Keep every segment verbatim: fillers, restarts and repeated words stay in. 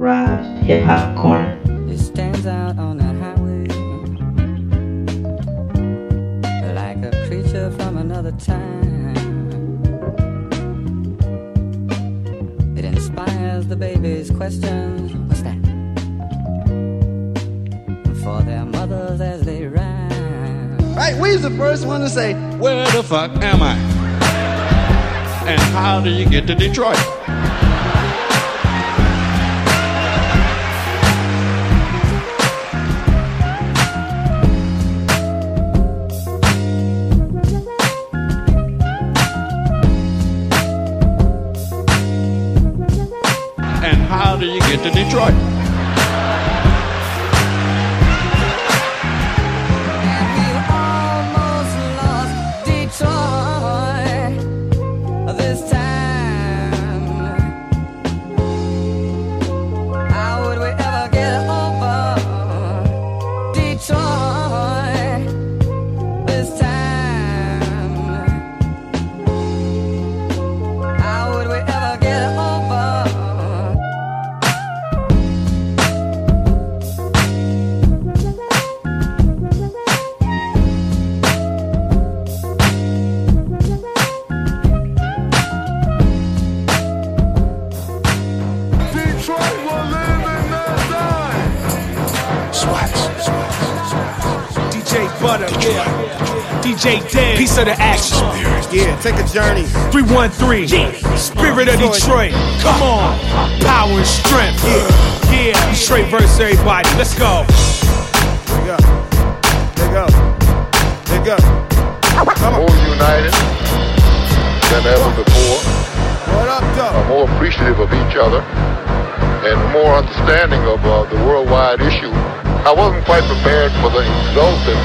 Rise, Hip-Hop Corner. It stands out on the highway like a creature from another time. It inspires the baby's questions. What's that? For their mothers as they ride. Right, we's the first one to say, where the fuck am I? And how do you get to Detroit? To Detroit. And we almost lost Detroit this time. How would we ever get over Detroit this time? How would we ever get over? D J Dead, piece of the action. Yeah, take a journey. three one three, yeah. Spirit of Detroit. Come on, power and strength. Yeah, yeah. Detroit versus everybody. Let's go. Big up, big up, big up. Come on. More united than ever before. What up, though? More appreciative of each other and more understanding of uh, the worldwide issue. I wasn't quite prepared for the exultant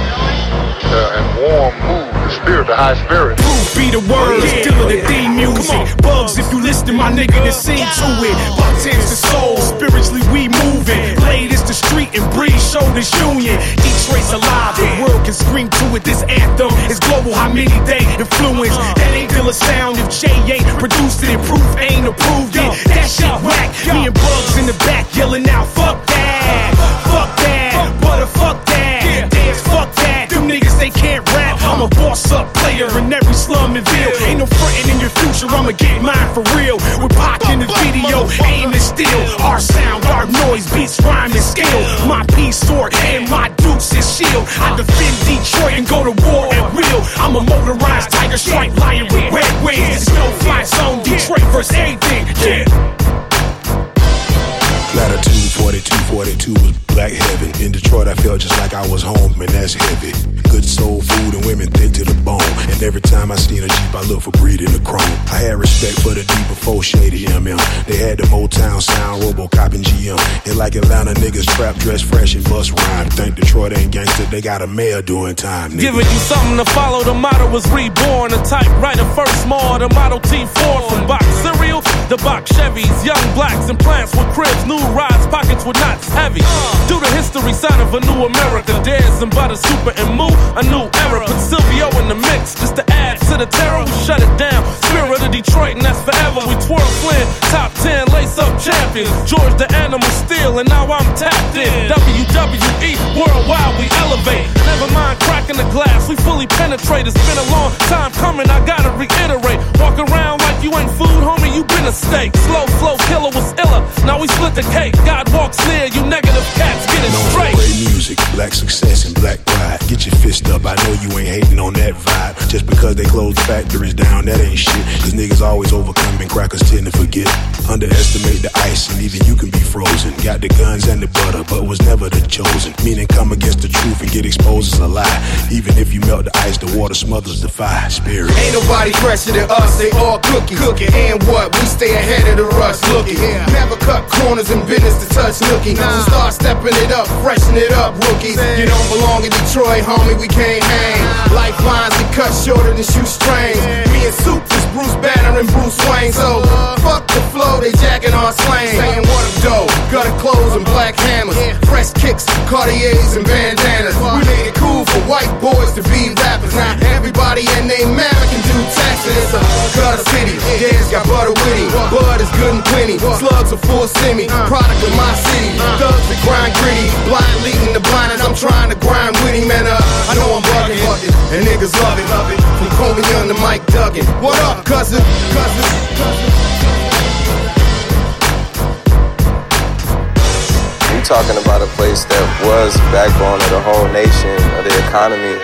Uh, and warm mood, the spirit, the high spirit. Proof be the words, yeah. Dealer the theme music. Bugs, if you listen, my nigga, to sing to it. Bucks is the soul, spiritually we moving. Blade is the street and breeze, shoulders union. Detroit's alive, the world can scream to it. This anthem is global, how many they influence. That ain't dealer sound if Jay ain't produced it. And Proof ain't approved it. That shit whack, me and Bugs in the back yelling out, fuck that, fuck that, butter, fuck that, dance, fuck that. Niggas, they can't rap. I'm a boss-up player in every slum and ville. Ain't no frontin' in your future, I'ma get mine for real. With Pac in the video, aim and steal. Our sound, our noise, beats, rhyme, and scale. My peace sword and my deuce is shield. I defend Detroit and go to war at will. I'm a motorized tiger, strike lion with red wings. It's no fly zone, Detroit versus anything, yeah. Latitude forty-two forty-two was black heavy. In Detroit, I felt just like I was home, and that's heavy. Good soul food and women thick to the bone. And every time I seen a Jeep, I look for breeding the chrome. I had respect for the D before Shady M M. They had the Motown sound, Robocop and G M. And like Atlanta niggas, trap dress fresh and bust rhyme. Think Detroit ain't gangsta, they got a mayor doing time, nigga. Giving you something to follow, the motto was reborn. A typewriter first more, the Model T four. From box cereal to box Chevys. Young blacks and plants with cribs, new rides, pockets were not heavy. uh, Due to history, sign of a new America. Dares and butter, super and moo, a new era. Put Silvio in the mix, just to add to the terror. We shut it down, spirit of Detroit, and that's forever. We twirl Flynn, top ten, lace up champions. George the Animal Steel, and now I'm tapped in. W W E, worldwide we elevate. Never mind cracking the glass, we fully penetrate. It's been a long time coming, I gotta reiterate. Walk around like you ain't food, homie, you been a steak. Slow flow killer was iller, now we split the Hey, God walks near you, negative cats, get it known straight. Great music, black success, and black pride. Get your fist up, I know you ain't hating on that vibe. Just because they closed factories down, that ain't shit. Cause niggas always overcoming, crackers tend to forget. Underestimate the ice, and even you can be frozen. Got the guns and the butter, but was never the chosen. Meaning come against the truth and get exposed as a lie. Even if you melt the ice, the water smothers the fire. Spirit. Ain't nobody fresher than us, they all cooking. Cooking, and what? We stay ahead of the rush, looking. Yeah. Never cut corners in business to touch nookie. Nah. So start stepping it up, freshen it up, rookies. Damn. You don't belong in Detroit, homie, we can't hang. Nah. Lifelines are cut shorter than shoestrings. Yeah. Me and Soup is Bruce Banner and Bruce Wayne. So uh, fuck the flow, they jacking our slang. Saying what a dough, gutter clothes and black hammers. Yeah. Fresh kicks, Cartiers and bandanas. Wow. We made it cool for white boys to be rappers. Now everybody Everybody in they American do taxes. It's a gutter city. Dad's got butter with him. Bud is good and plenty. Slugs are full semi. Product of my city. Thugs that grind gritty. Blind leading the blind, and I'm trying to grind with him. And uh, I know I'm bugging, and niggas love it. Love it. From Kobe Young to Mike Duggan. What up, cousin? Cousin. We talking about a place that was backbone of the whole nation, of the economy.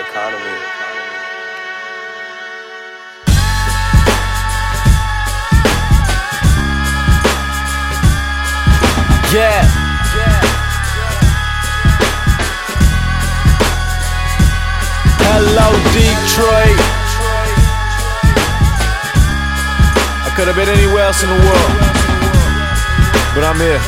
Yeah. Yeah. Yeah. Hello, Detroit. I could have been anywhere else in the world, but I'm here.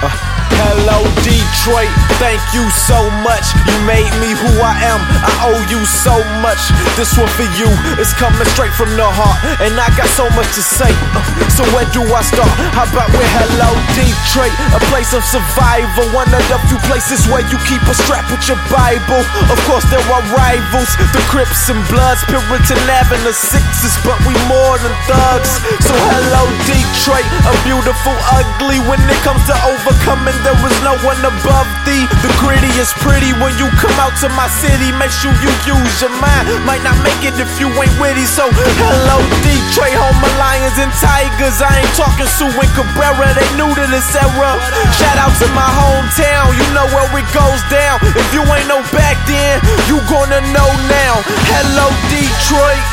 Uh, hello, Detroit. Thank you so much. You made me who I am. I owe you so much. This one for you is coming straight from the heart, and I got so much to say. Uh, so where do I start? How about with hello Detroit, a place of survival, one of the few places where you keep a strap with your Bible. Of course there are rivals, the Crips and Bloods, Puritan Avenue Sixes, but we more than thugs. So hello Detroit, a beautiful ugly. When it comes to overcoming, there is no one above thee. The gritty is pretty. When you come out to my city, make sure you use your mind. Might not make it if you ain't witty. So hello Detroit, home of lions and tigers. I ain't talking Sue and Cabrera, they new to this era. Shout out to my hometown, you know where it goes down. If you ain't know back then, you gonna know now. Hello Detroit.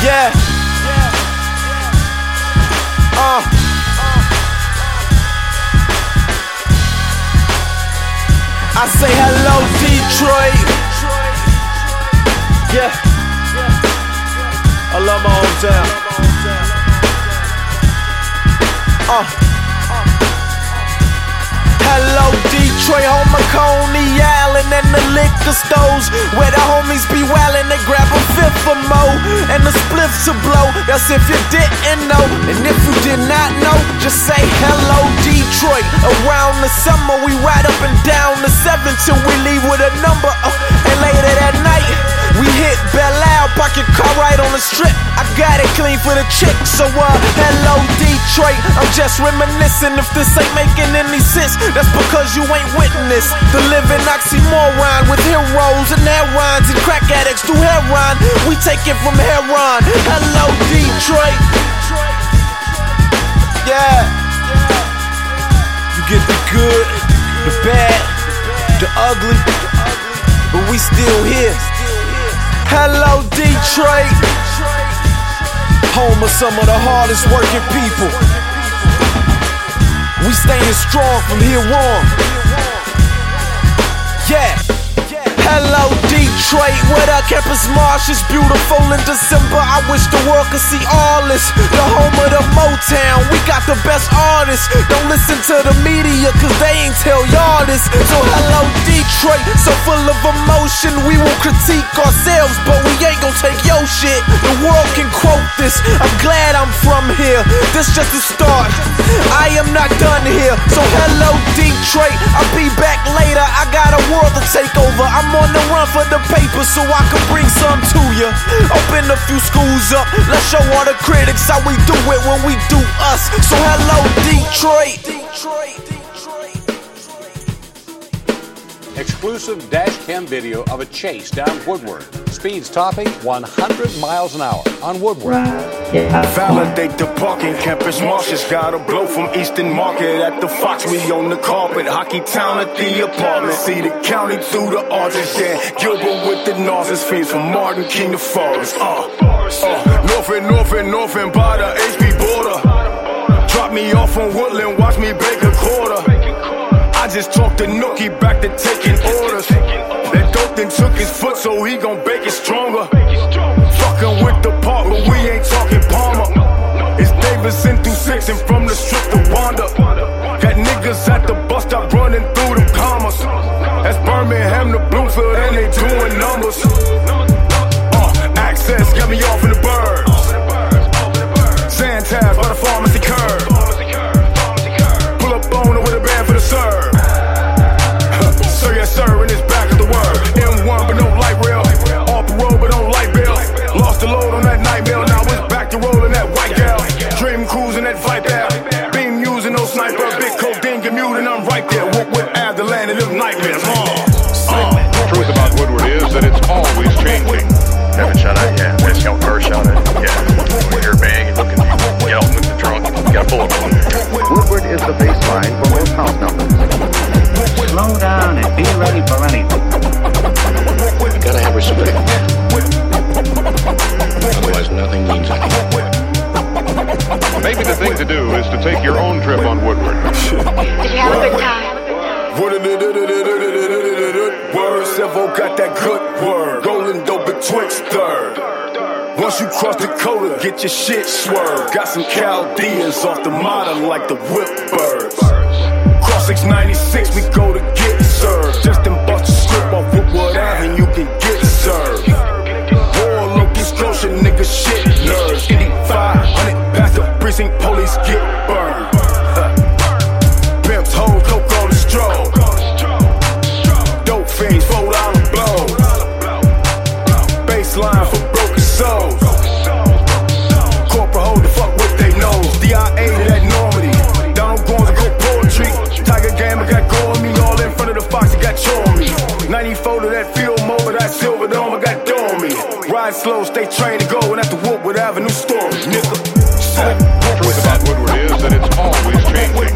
Yeah. Uh I say hello Detroit. Yeah. I love my hometown. Uh. Hello, Detroit, home of Coney Island and the liquor stores, where the homies be wildin', they grab a fifth or more, and the spliff to blow. That's if you didn't know, and if you did not know, just say hello, Detroit. Around the summer, we ride up and down the seven till we leave with a number, uh, and later that night, we hit Belle Isle, park your car right on the strip. I got it clean for the chick, so uh, hello Detroit. I'm just reminiscing, if this ain't making any sense, that's because you ain't witness the living oxymoron with heroes and heroines and crack addicts through heroin. We take it from here on. Hello Detroit. Yeah. You get the good, the bad, the ugly, but we still here. Hello Detroit, home of some of the hardest working people. We staying strong from here on. Yeah. Hello Detroit, where the campus marsh is beautiful in December. I wish the world could see all this. The home of the Motown, we got the best artists. Don't listen to the media, cause they ain't tell y'all this. So hello Detroit, so full of emotion. We will critique ourselves, but we ain't gon' take your shit. The world can quote this. I'm glad I'm from here. This just a start, I am not done here. So hello Detroit, I'll be back later. I got a world to take over. I'm on the run for the paper so I can bring some to ya. Open a few schools up, let's show all the critics how we do it when we do us. So hello Detroit. Exclusive dash cam video of a chase down Woodward. Speeds topping one hundred miles an hour on Woodward. Yeah. Validate the parking, campus marshes got a blow from Eastern Market at the Fox. We on the carpet, Hockey Town at the apartment. See the county through the arches, yeah. Gilbert with the nauseous fiends from Martin King to Forest. Uh, uh, north and north and north and by the H P border. Drop me off on Woodland, watch me bake a quarter. I just talked to Nookie back to taking orders. That dope then took his foot, so he gon' bake it stronger. Fuckin' with the part, but we ain't talking Palmer. It's Davidson through six and from the strip to Wanda. Got niggas at the bus stop running through them commas. That's Birmingham to Bloomfield and they doing numbers. Uh, access got me off in the birds. Sand tabs by the pharmacy curb. Pull up on her with a band for the serve. Sir, yes, sir, and it's to do is to take your own trip on Woodward. Did you have a good time? Word, Sevo got that good word. Rolling dope betwixt third. Once you cross Dakota, get your shit swerved. Got some Chaldeans off the model like the whip birds. Cross six ninety-six, we go to get served. Just them bust a strip off Woodward Avenue, you can get served. War, Loki, Scotia, nigga shit nerds. eighty-five hundred past the precinct, police get burned. Pimps, hoes, coke on the stroll. Dope fiends, four dollar blow. Baseline for broken souls. Corporate hold the fuck with they nose. D I A to that Normandy. Donald Goins a good poetry. Tiger Gamer got gold on me. All in front of the Fox, it got you on me. ninety-four to that field motor, that silver dome, I got dough on me. Ride slow, stay trained to go, and after whoop with Avenue Story, nigga. The truth about Woodward is that it's always changing.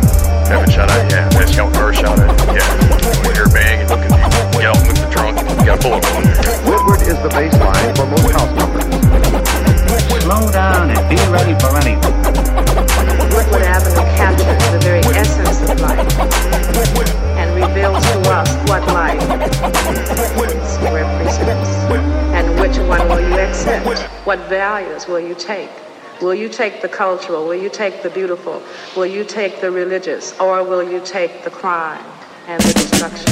Haven't shot out yet. That's your first shot out. Yeah. Look at your bag and look at you. Get out with the trunk. You got a bullet on there. Woodward is the baseline for most house numbers. Slow down and be ready for anything. Woodward Avenue captures the very essence of life and reveals to us what life represents and which one will you accept, what values will you take. Will you take the cultural? Will you take the beautiful? Will you take the religious? Or will you take the crime and the destruction?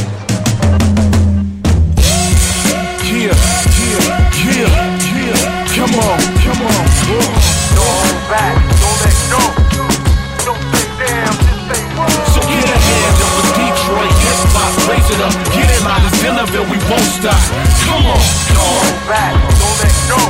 Yeah, yeah, yeah, yeah. Come on, come on. Don't back, don't let go. Don't sit down, just stay warm. So get a hand up with Detroit hip-hop, raise it up. Get him out of Zillaville, we won't stop. Come on, don't back, don't let go.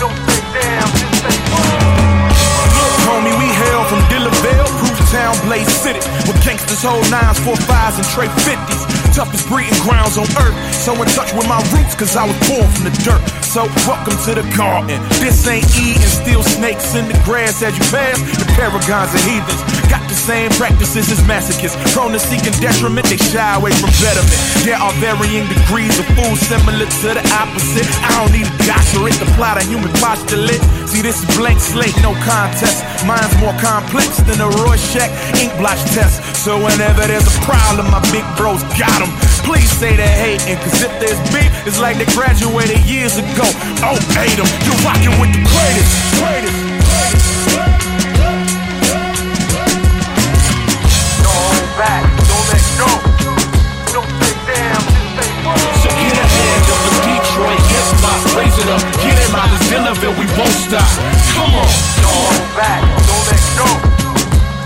Don't sit down, just look, homie, we hail from Dillaville, Proof Town, Blaze City. With gangsters hold nines, four fives, and trade fifties. Toughest breeding grounds on earth. So in touch with my roots, cause I was born from the dirt. So welcome to the garden. This ain't eating, still snakes in the grass as you pass. The paragons of heathens. Got the same practices as masochists. Prone to seeking detriment, they shy away from betterment. There are varying degrees of food similar to the opposite. I don't need a doctorate to plot a human postulate. See, this is blank slate, no contest. Mine's more complex than a Rorschach ink blotch test. So whenever there's a problem, my big bros got them. Please say they're hating, cause if there's beef, it's like they graduated years ago. Oh, hate them, you're rocking with the greatest, greatest, greatest. Don't back, don't let go. Don't stay down, just stay warm. So get a hand up in Detroit, hip hop, raise it up. Get him out of Zillaville, we won't stop. Come on, don't back, don't let go.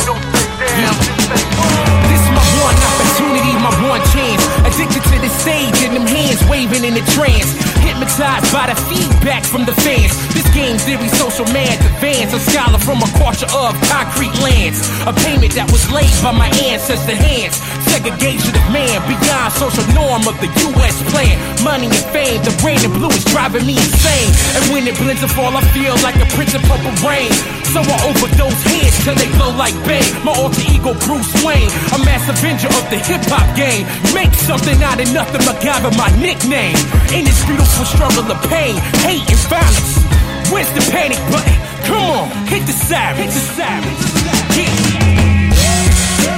Don't stay down, just stay warm. This my one opportunity, my one chance. Addicted to the stage and them hands waving in the trance. Hypnotized by the feedback from the fans. This game theory, social man, the vans. A scholar from a culture of concrete lands. A payment that was laid by my ancestor hands. Segregation of man beyond social norm of the U S plan. Money and fame, the rain and blue is driving me insane. And when it blends up all, I feel like a prince of purple rain. So I overdose hands till they glow like Bane. My alter ego Bruce Wayne, a mass avenger of the hip-hop game. Make something out of nothing, MacGyver my nickname. In this beautiful struggle of pain, hate and violence. Where's the panic button? Come on, hit the siren. Hit the siren. Hit the siren. Yeah.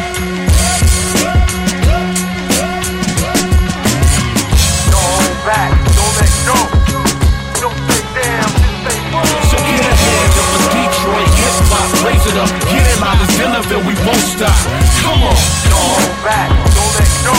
Don't back, don't let go. Don't sit down, just stay warm. So get a hand up in Detroit, hip hop, raise it up. Get him out of Zillaville, we won't stop. Come on, don't back, don't let go.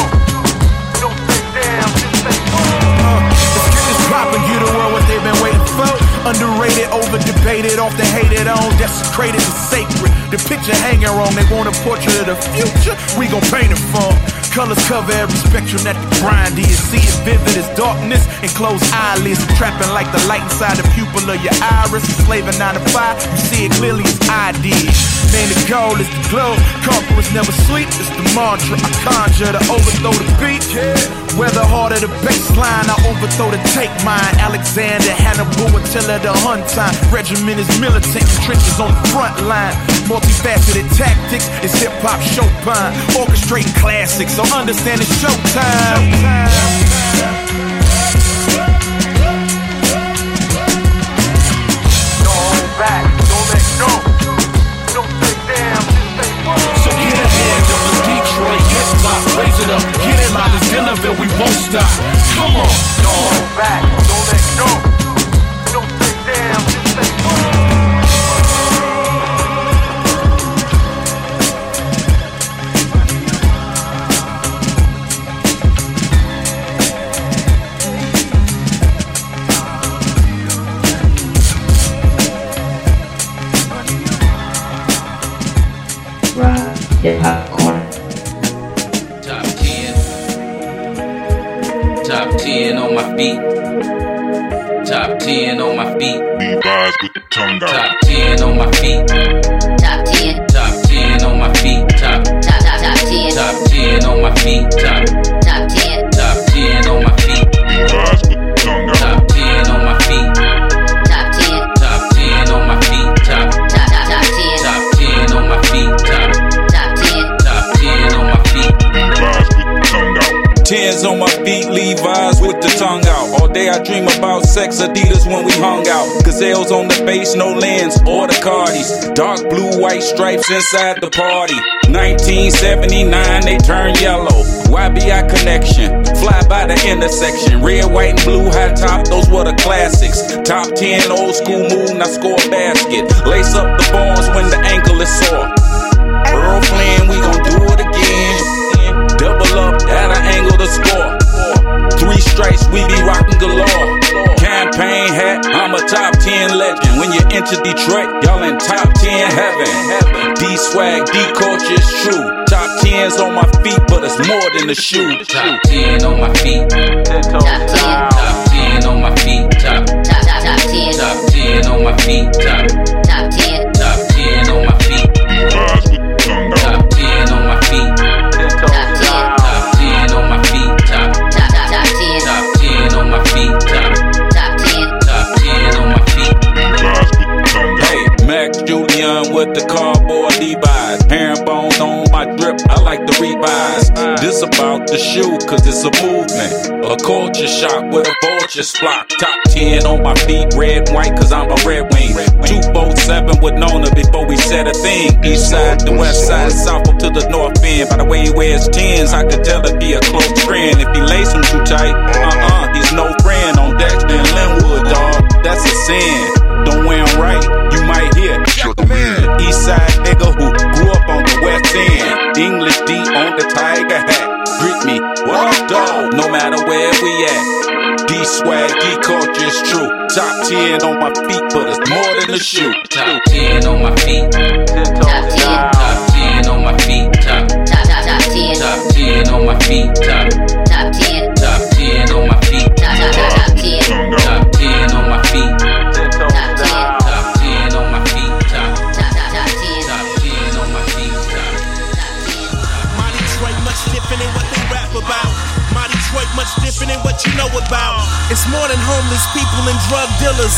Poppin', you the world what they've been waiting for. Underrated, over-debated, often hated on. Desecrated and sacred. The picture hanging wrong, they want a portrait of the future. We gon' paint it for 'em. Colors cover every spectrum that the grind is. See it vivid as darkness and closed eyelids. Trapping like the light inside the pupil of your iris. Slaving nine to five, you see it clearly as I did. Man, the goal is the globe. Conquerors never sleep, it's the mantra. I conjure to overthrow the beat. Whether hard or the baseline, I overthrow the take mine. Alexander, Hannibal, Attila the Hun time. Regiment is militant, trenches on the front line. Multifaceted tactics, it's hip-hop Chopin. Orchestrating classics, so understand it's showtime. Don't back, don't let go. Don't Hip-Hop Corner. Top ten. Top ten on my feet. Top ten on my feet. These guys get the tongue out. Top ten on my feet. Top ten. Top ten on my feet. Top. Top. Top. Top ten. Top ten on my feet. Top. Top ten. Top ten on my feet. These guys get the tongue out. Top ten on my feet. Tens on my feet, Levi's with the tongue out. All day I dream about sex, Adidas when we hung out. Gazelles on the face, no lens, or the Cardis. Dark blue, white stripes inside the party. nineteen seventy-nine, they turn yellow. Y B I connection, fly by the intersection. Red, white, and blue, high top, those were the classics. Top ten, old school move, now score a basket. Lace up the bones when the ankle is sore. Earl Flynn, we gon' do it again. Double up at an angle to score. Three strikes, we be rockin' galore. Campaign hat, I'm a top ten legend. When you enter Detroit, y'all in top ten heaven. D-swag, D-culture is true. Top tens on my feet, but it's more than a shoe. Top ten on my feet. Top ten. Top ten on my feet. Top. Top. Top ten. Top ten on my feet. Top. Top ten. Top ten on my feet. Top ten on my feet. Max Julian with the cardboard Levi's. Parent bones on my drip, I like the revise. This about the shoe, cause it's a movement. A culture shock with a vulture flock. Top ten on my feet, red, white, cause I'm a Red Wing. Two four seven with Nona before we said a thing. East side to west side, south up to the north end. By the way he wears tens, I could tell it be a close friend. If he lace him too tight, uh-uh, he's no friend. On Dexter and Linwood, dawg, that's a sin. Don't wear him right, you might hear Eastside nigga who grew up on the west end. English D on the tiger hat. Greet me, what dog? No matter where we at. D-swag, D-culture is true. Top ten on my feet, but it's more than a shoe. Top ten on my feet. Top ten. Top ten on my feet. Top. Top. Top ten. Top ten on my feet. Top. Top ten. Top ten on my feet. Top. Top ten. Top ten on my feet. Much different than what you know about. It's more than homeless people and drug dealers,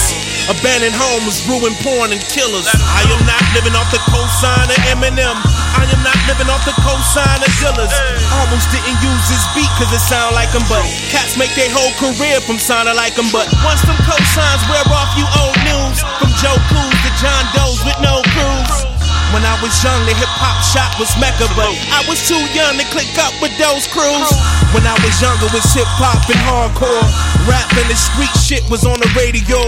abandoned homes, ruined porn and killers. I am not living off the cosign of Eminem. I am not living off the cosign of Zillas. Almost didn't use this beat cause it sound like him, but cats make their whole career from sounding like him. But once them cosigns wear off, you old news. From Joe Coos to John Doe's with no crews. When I was young, the hip-hop shop was Mecca, but I was too young to click up with those crews. When I was younger, it was hip-hop and hardcore. Rap and the street shit was on the radio.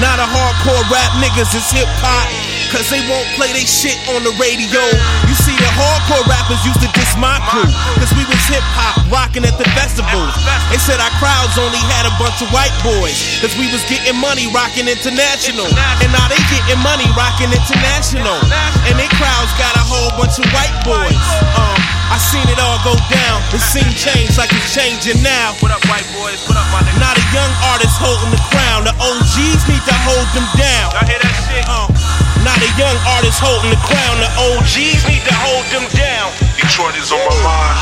Now the hardcore rap niggas is hip-hop, cause they won't play they shit on the radio. You see, the hardcore rappers used to diss my crew, cause we was hip-hop, rockin' at the festivals. They said our crowds only had a bunch of white boys, cause we was getting money rockin' international. And now they getting money rockin' international. And they crowds got a whole bunch of white boys. Um, I seen it all go down. The scene changed like it's changing now. What up, white boys? What up, my nigga? Now the young artists holding the crown. The O Gs need to hold them down. Y'all hear that shit? Um, now the young artists holding the crown. The O Gs need to hold them down. Detroit is on my mind.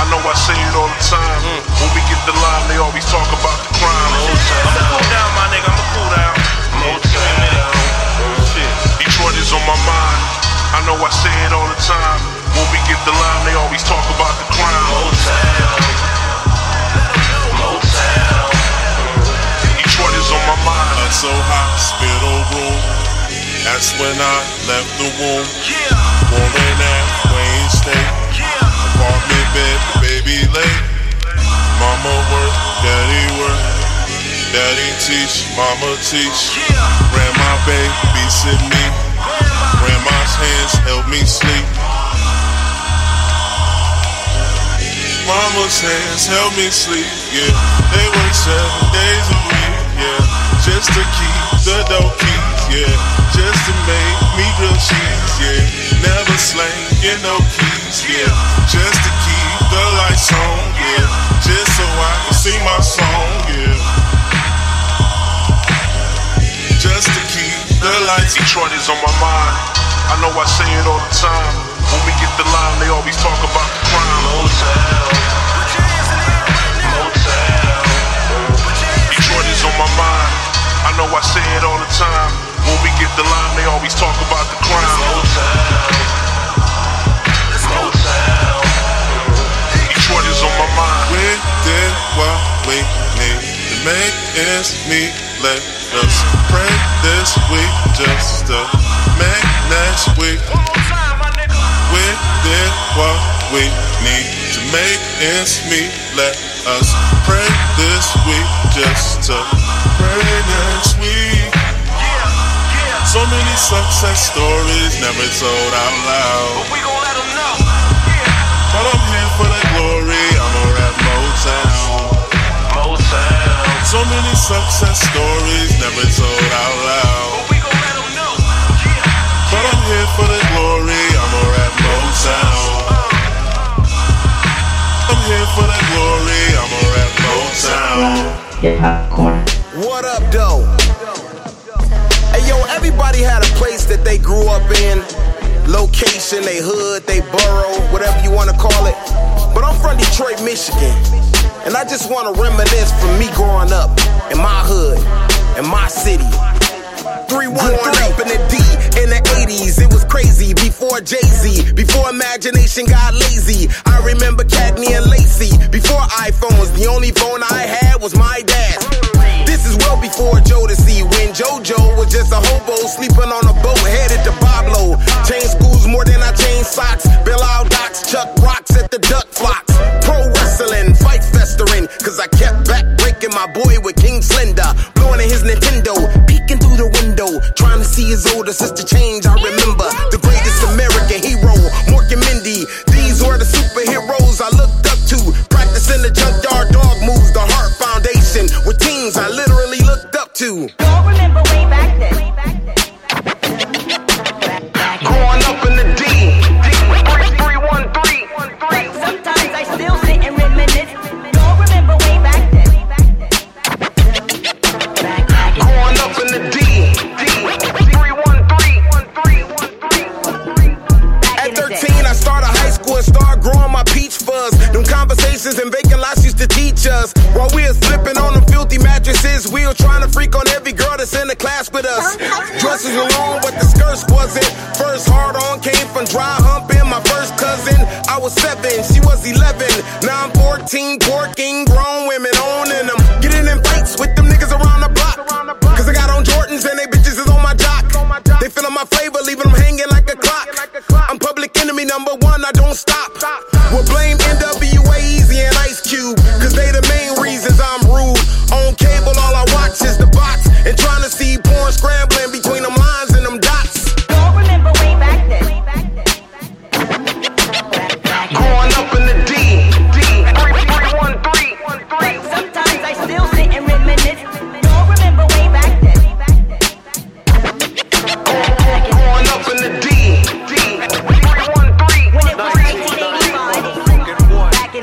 I know I say it all the time. Mm. When we get the line, they always talk about the crime. I'ma cool down, my nigga. I'ma cool down. Detroit is on my mind. I know I say it all the time. When we get the line, they always talk about the crime. Motown, Motown. Detroit is on my mind. That's so hot, spittle room. That's when I left the womb. Yeah. Rolling at Wayne State. Yeah. Apartment bed, baby late. Mama work, daddy work. Daddy teach, mama teach. Yeah. Grandma baby sit me. Grandma's hands help me sleep. Mama's hands help me sleep, yeah. They work seven days a week, yeah. Just to keep the dough keys, yeah. Just to make me grilled cheese, yeah. Never slang in no keys, yeah, just to keep the lights on, yeah, just so I can sing my song, yeah, just to keep the lights. Detroit is on my mind, I know I say it all the time, when we get the line, they always talk about the crime. Motown, Motown, Detroit is on my mind, I know I say it all the time, when we get the line, they always talk about the crime. Motown. On my mind. When did what we need to make ends meet? Let us pray this week just to make next week. When did what we need to make ends meet? Let us pray this week just to pray next week. So many success stories never told out loud, but we gon' let them know. But I'm here for the glory. Motown. Motown. So many success stories never told out loud, but we gon' let 'em know. Yeah. But I'm here for the glory. I'ma rap Motown. I'm here for the glory. I'ma rap Motown. Hip-Hop Corner. What up, though? Hey, yo, everybody had a place that they grew up in, location, they hood, they borough, whatever you wanna call it. But I'm from Detroit, Michigan, and I just want to reminisce from me growing up in my hood, in my city. three one three Growing up in the D in the eighties, it was crazy. Before Jay-Z, before imagination got lazy. I remember Cagney and Lacey, before iPhones, the only phone I had was my dad's. This is well before Jodeci, when JoJo was just a hobo sleeping on a boat headed to Pablo. Changed schools more than I changed socks. Bill out docks, chuck rocks at the duck flocks. Pro wrestling, fight festering, cause I kept back breaking my boy with King Slender. Blowing in his Nintendo, peeking through the window, trying to see his older sister change. I remember the greatest American hero, Mork and Mindy. These were the superheroes I looked up to. Practicing the junkyard dog moves, the Heart Foundation, with teams I literally looked up to. Y'all remember way back then. Growing up in the D, three one three. Sometimes I still sit and reminisce. Y'all remember way back then. Growing up in the D, three one three. At thirteen, I started high school and started growing my peach fuzz. Them conversations and vacant lots used to teach us. While we was flipping on them filthy mattresses, we were trying to freak on every girl that's in the class with us. Dresses were long, but the skirts wasn't. First hard on came from dry humping. My first cousin, I was seven, she was eleven. Now I'm fourteen, porking grown women on in them. Getting in fights with them niggas around the block. Cause I got on Jordans and they bitches is on my jock. They feeling my flavor, leaving them hanging like a clock. I'm public enemy number one, I don't stop. We'll blame N W A, Easy, and Ice Cube, cause they the main reasons I'm rude. On cable, all I watch is the box, and trying to see porn scrambling between them lines and them dots. Y'all remember way back then. Growing up in the D, D, three one three. Sometimes I still sit and reminisce. Y'all remember way back then. Growing up in the D, D, three one three. When it was nineteen eighty-five. Back in the day.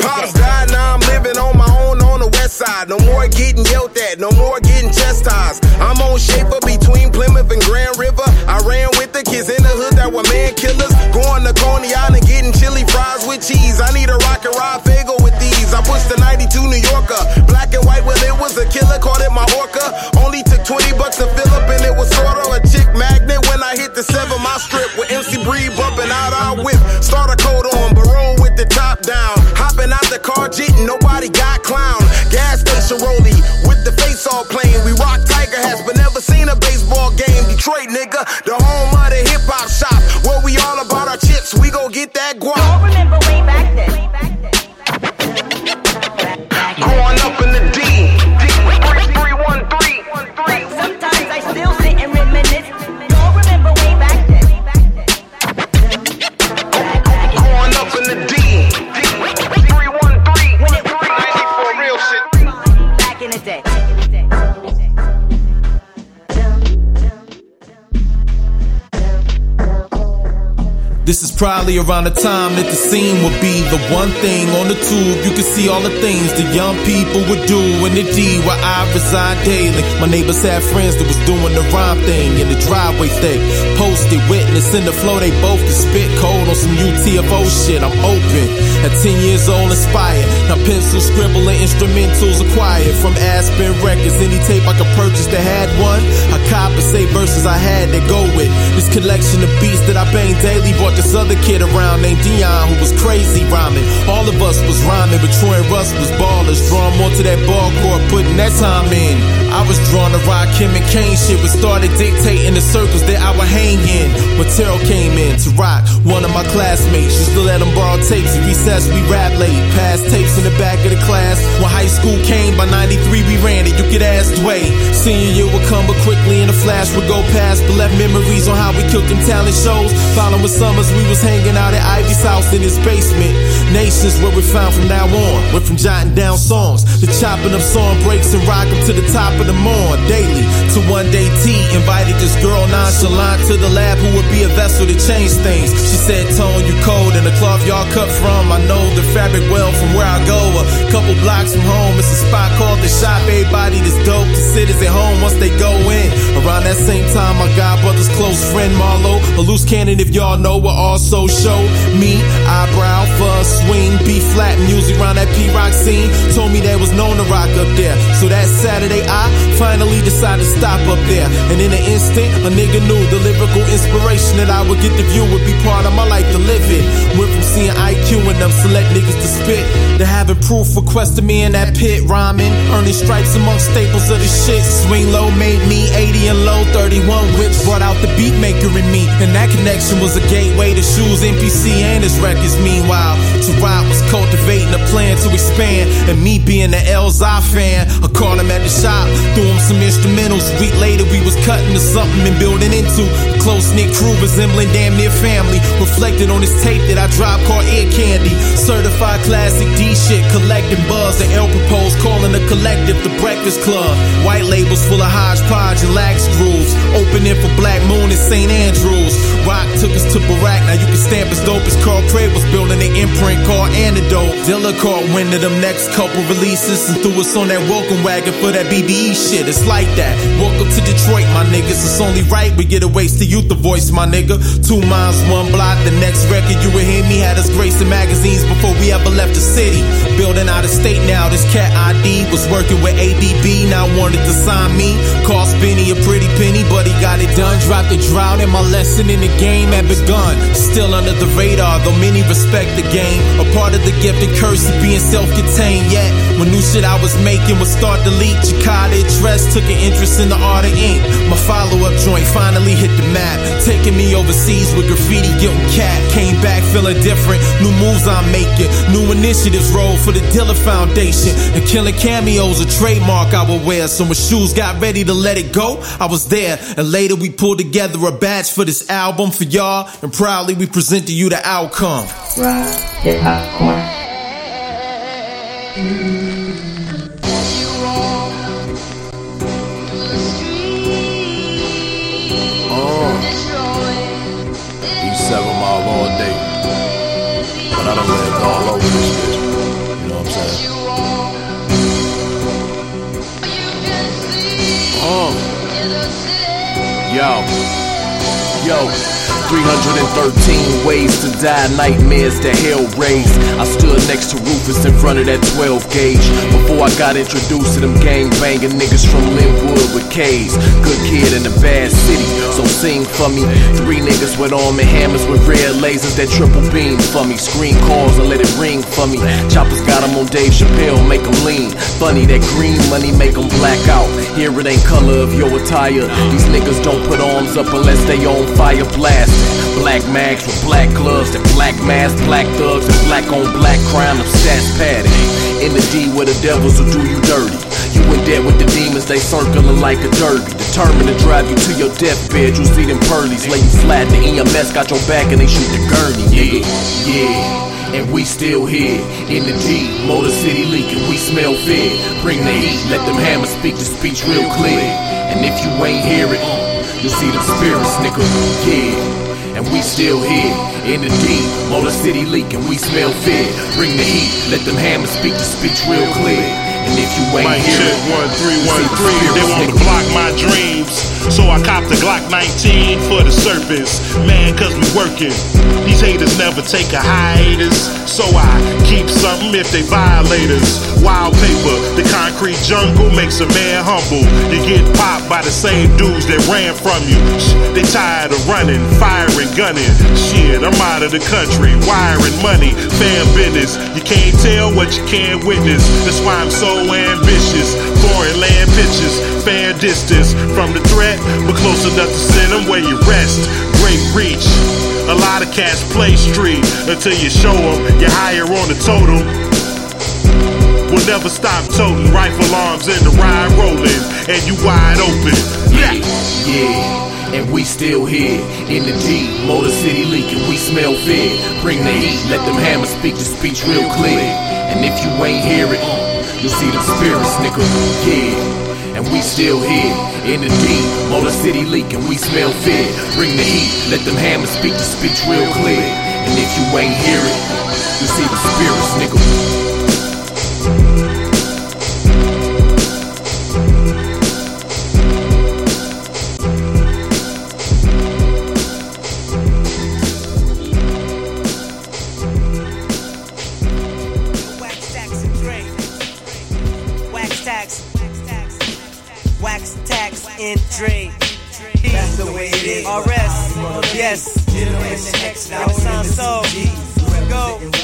Pops died, now I'm living on my own on the west side. No more getting yelled at, no more getting chastised. I'm on Schaefer between Plymouth and Grand River. I ran with the kids in the hood that were man killers. Going to Coney Island getting chili fries with cheese. I need a rock and ride bagel with these. I pushed the ninety-two New Yorker. Black and white, well, it was a killer, called it my orca. Only took twenty bucks to fill up, and it was sort of a chick magnet when I hit the seven mile strip with M C Breed bumping out our whip. Starter coat on, but roll with the top down. Hopping out the car, jitting, nobody got clown. Gas station rollie with the face all playing. We rock tiger hats, but never seen a baseball game. Detroit, nigga, the home of the hip-hop shop, where we all about our chips, we gon' get that guap. Y'all remember way back then. Growing up in the D, three one three. Sometimes I still sit and reminisce. Y'all remember way back then. Growing up in the D, three one three. When it was ninety-four real shit. Back in the day. This is probably around the time that the scene would be the one thing on the tube. You could see all the things the young people would do in the D where I reside daily. My neighbors had friends that was doing the rhyme thing and the driveway thing. Posted, witness in the flow, they both could spit cold on some U T F O shit. I'm open at ten years old, inspired. Now pencil, scribble, and instrumentals acquired from Aspen Records. Any tape I could purchase that had one, I cop and say verses I had to go with. This collection of beats that I bang daily brought this other kid around named Dion who was crazy rhyming. All of us was rhyming, but Troy and Russ was ballers, drawn more to that ball court, putting that time in. I was drawn to rock him and Kane shit, which started dictating the circles that I would hang in. When Terrell came in to rock, one of my classmates used to let him borrow tapes. At recess, we rap late, passed tapes in the back of the class. When high school came, by ninety-three we ran it, you could ask Dwayne. Senior year would come, but quickly in a flash would go past, but left memories on how we killed them talent shows. Following summers, we was hanging out at Ivy's house in his basement. Nations where we found from now on, went from jotting down songs to chopping up song breaks and rocking to the top of the morn daily. To one day T invited this girl nonchalant to the lab who would be a vessel to change things. She said, "Tone, you cold and the cloth y'all cut from, I know the fabric well from where I go. A couple blocks from home, it's a spot called the Shop. Everybody that's dope to sit is at home once they go in." Around that same time, my godbrother's close friend Marlo, a loose cannon if y'all know, will also show me eyebrow for swing, B-flat music around that P-Rock scene. Told me they was known to rock up there, so that Saturday I finally decided to stop up there. And in an instant, a nigga knew the lyrical inspiration that I would get to view would be part of my life to live it. Went from seeing I Q and them select niggas to spit, to having Proof requesting me in that pit rhyming, earning stripes amongst staples of the shit. Swing low made me eighty and low, thirty-one whips brought out the beat maker in me, and that connection was a gateway to shoes, N P C, and his records. Meanwhile, to ride was cultivating a plan to expand, and me being an L Z I fan, I called him at the shop, threw him some instrumentals. Week later, we was cutting to something and building into a close-knit crew resembling damn near family. Reflected on this tape that I dropped called Ear Candy, certified classic D shit, collecting buzz. And L proposed calling the collective the Breakfast Club. White labels full of hodgepodge and lax grooves, opening for Black Moon and Saint Andrews. Rock took us to Barack. Now you can stamp as dope as Carl Craig was building an imprint called Antidote. Dilla caught wind of them next couple releases and threw us on that welcome wagon for that B B E shit. It's like that. Welcome to Detroit, my niggas. It's only right we get a waste of youth the voice, my nigga. Two minds, one block. The next record you would hear me had us gracing magazines before we ever left the city. Building out of state now. This cat I D was working with A D B. Now wanted to sign me. Cost Benny a pretty penny, but he got it done. Dropped the drought and my lesson in the game had begun. Still under the radar, though many respect the game. A part of the gift and curse of being self-contained. Yet, when new shit I was making would start to leak, Chicada Dress took an interest in the art of ink. My follow-up joint finally hit the map, taking me overseas with graffiti, guilt, and cat. Came back feeling different, new moves I'm making, new initiatives rolled for the Dilla Foundation. And killing cameos, a trademark I would wear. So when shoes got ready to let it go, I was there. And later we pulled together a batch for this album for y'all, and proud we present to you the outcome. Rock, Hip-Hop Corner. Oh, you seven mile all day, but I done lived all over this bitch. You know what I'm saying? Oh, yo, yo. three hundred thirteen ways to die, nightmares that hell raised. I stood next to Rufus in front of that twelve gauge before I got introduced to them gang-banging niggas from Linwood with K's. Good kid in a bad city, so sing for me. Three niggas with arm and hammers with red lasers that triple beam for me. Screen calls and let it ring for me. Choppers got them on Dave Chappelle, make them lean. Funny, that green money make them black out. Here it ain't color of your attire. These niggas don't put arms up unless they on fire blast. Black mags with black gloves and black masks, black thugs and black on black crime. Them stats padded in the D where the devils will do you dirty. You in there with the demons, they circling like a derby, determined to drive you to your deathbed. You see them pearlies lay you flat. The E M S got your back and they shoot the gurney, nigga. Yeah. And we still here, in the G, Motor City leaking, we smell fear. Bring the heat, let them hammers speak the speech real clear. And if you ain't hear it, you'll see them spirits, nigga, yeah. and we still here. In the deep, all the city leak and we smell fear. Bring the heat, let them hammers speak the speech real clear. And if you ain't here, one three one three, they wanna block my dreams. So I copped the Glock nineteen for the surface. Man, cause we working. These haters never take a hiatus. So I keep something if they violators. Wild paper, the concrete jungle makes a man humble. You get popped by the same dudes that ran from you. They tired of running, firing, gunning. Shit, I'm out of the country, wiring money, fan business. You can't tell what you can't witness. That's why I'm so ambitious. Foreign land pitches, fair distance from the threat, but close enough to send them where you rest. Great reach. A lot of cats play street until you show them you're higher on the totem. We'll never stop toting rifle arms in the ride rolling, and you wide open. Yeah, yeah, and we still here in the deep. Motor City leaking, we smell fear. Bring the heat, let them hammers speak the speech real clear. And if you ain't hear it, you'll see them spirits, nigga. Yeah. And we still here, in the deep, all the city leaking, we smell fear. Bring the heat, let them hammers speak the speech real clear. And if you ain't hear it, you see the spirits, nigga. Yes, now it's time so go. And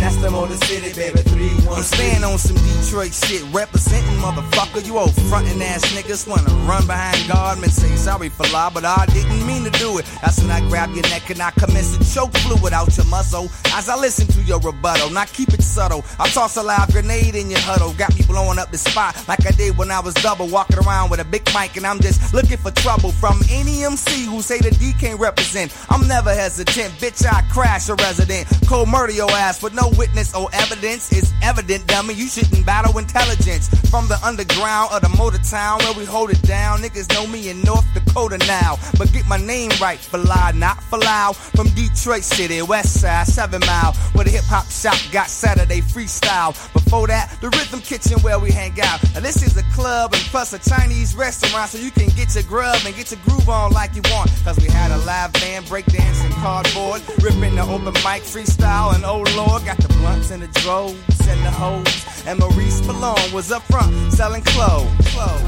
that's them on the city, baby. three one I'm staying on some Detroit shit, representing motherfucker. You old frontin' ass niggas wanna run behind guard and say sorry for law, but I didn't mean to do it. That's when I grab your neck and I commence to choke fluid out your muzzle as I listen to your rebuttal. Now keep it subtle. I toss a loud grenade in your huddle, got me blowing up the spot like I did when I was double walking around with a big mic, and I'm just looking for trouble from any M C who say the D can't represent. I'm never hesitant, bitch. I crash a resident, cold murder your ass with no. No witness or evidence is evident, dummy. You shouldn't battle intelligence from the underground of the Motown where we hold it down. Niggas know me in North Dakota now, but get my name right, for lie, not for loud. From Detroit City, West Side, Seven Mile, where the hip hop shop got Saturday freestyle. Before that, the Rhythm Kitchen where we hang out. Now this is a club and plus a Chinese restaurant, so you can get your grub and get your groove on like you want. Cause we had a live band breakdancing cardboard, ripping the open mic freestyle, and oh lord. Got the blunts and the droves and the hoes, and Maurice Malone was up front selling clothes. clothes.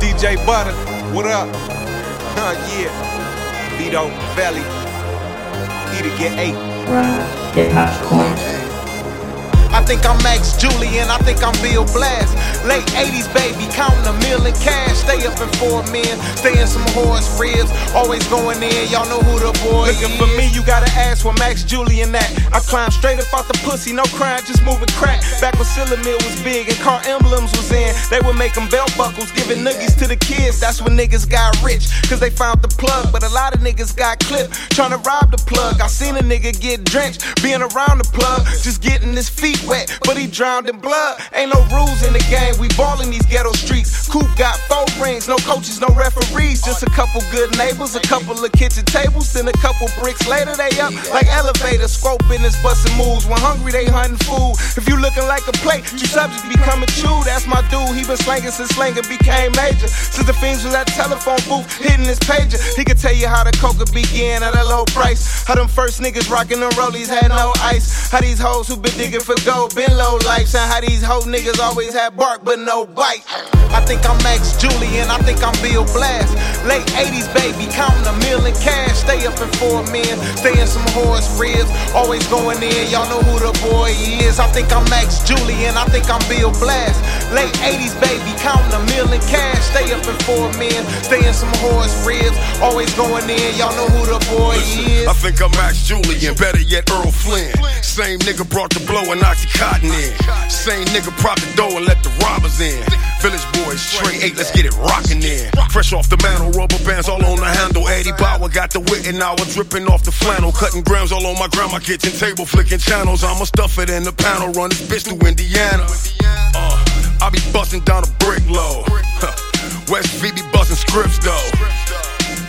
D J Butter, what up? Huh, yeah. Vito Valley. Need to get eight. Hip-Hop Corner. I think I'm Max Julian, I think I'm Bill Blass. Late eighties baby, counting a meal in cash. Stay up in four men, stay in some horse ribs. Always going in, y'all know who the boy is. Looking for me, you gotta ask where Max Julian at. I climbed straight up out the pussy, no crime, just moving crack. Back when Sillamil was big and car emblems was in, they would make them belt buckles, giving noogies to the kids. That's when niggas got rich, cause they found the plug. But a lot of niggas got clipped, trying to rob the plug. I seen a nigga get drenched, being around the plug, just getting his feet wet, but he drowned in blood. Ain't no rules in the game, we ballin' these ghetto streets. Coop got four rings, no coaches, no referees. Just a couple good neighbors, a couple of kitchen tables. Then a couple bricks later, they up like elevators. Scroll business, bustin' moves. When hungry, they huntin' food. If you lookin' like a plate, you subject be comin' chewed. That's my dude, he been slangin' since slangin' became major. Since the fiends was at telephone booth, hitting his pager. He could tell you how the coca began at a low price. How them first niggas rockin' them rollies had no ice. How these hoes who been diggin' for gold been low life, and how these hoe niggas always had bark but no bite. I think I'm Max Julian, I think I'm Bill Blass. Late eighties baby, counting a meal in cash. Stay up in four men, stay in some horse ribs. Always going in, y'all know who the boy is. I think I'm Max Julian, I think I'm Bill Blass. Late eighties baby, counting a meal in cash. Stay up in four men, stay in some horse ribs. Always going in, y'all know who the boy is. I think I'm Max Julian, better yet Earl Flynn. Same nigga brought the blow and Oxycontin in. Same nigga prop the door and let the robbers in. Village boys, straight eight, let's get it rockin' in. Fresh off the mantle, rubber bands all on the handle. Eddie Bauer got the wit and I was drippin' off the flannel. Cutting grams all on my grandma kitchen table, flicking channels. I'ma stuff it in the panel, run this bitch to Indiana. Uh, I be bustin' down a brick low. West V be bustin' scripts though.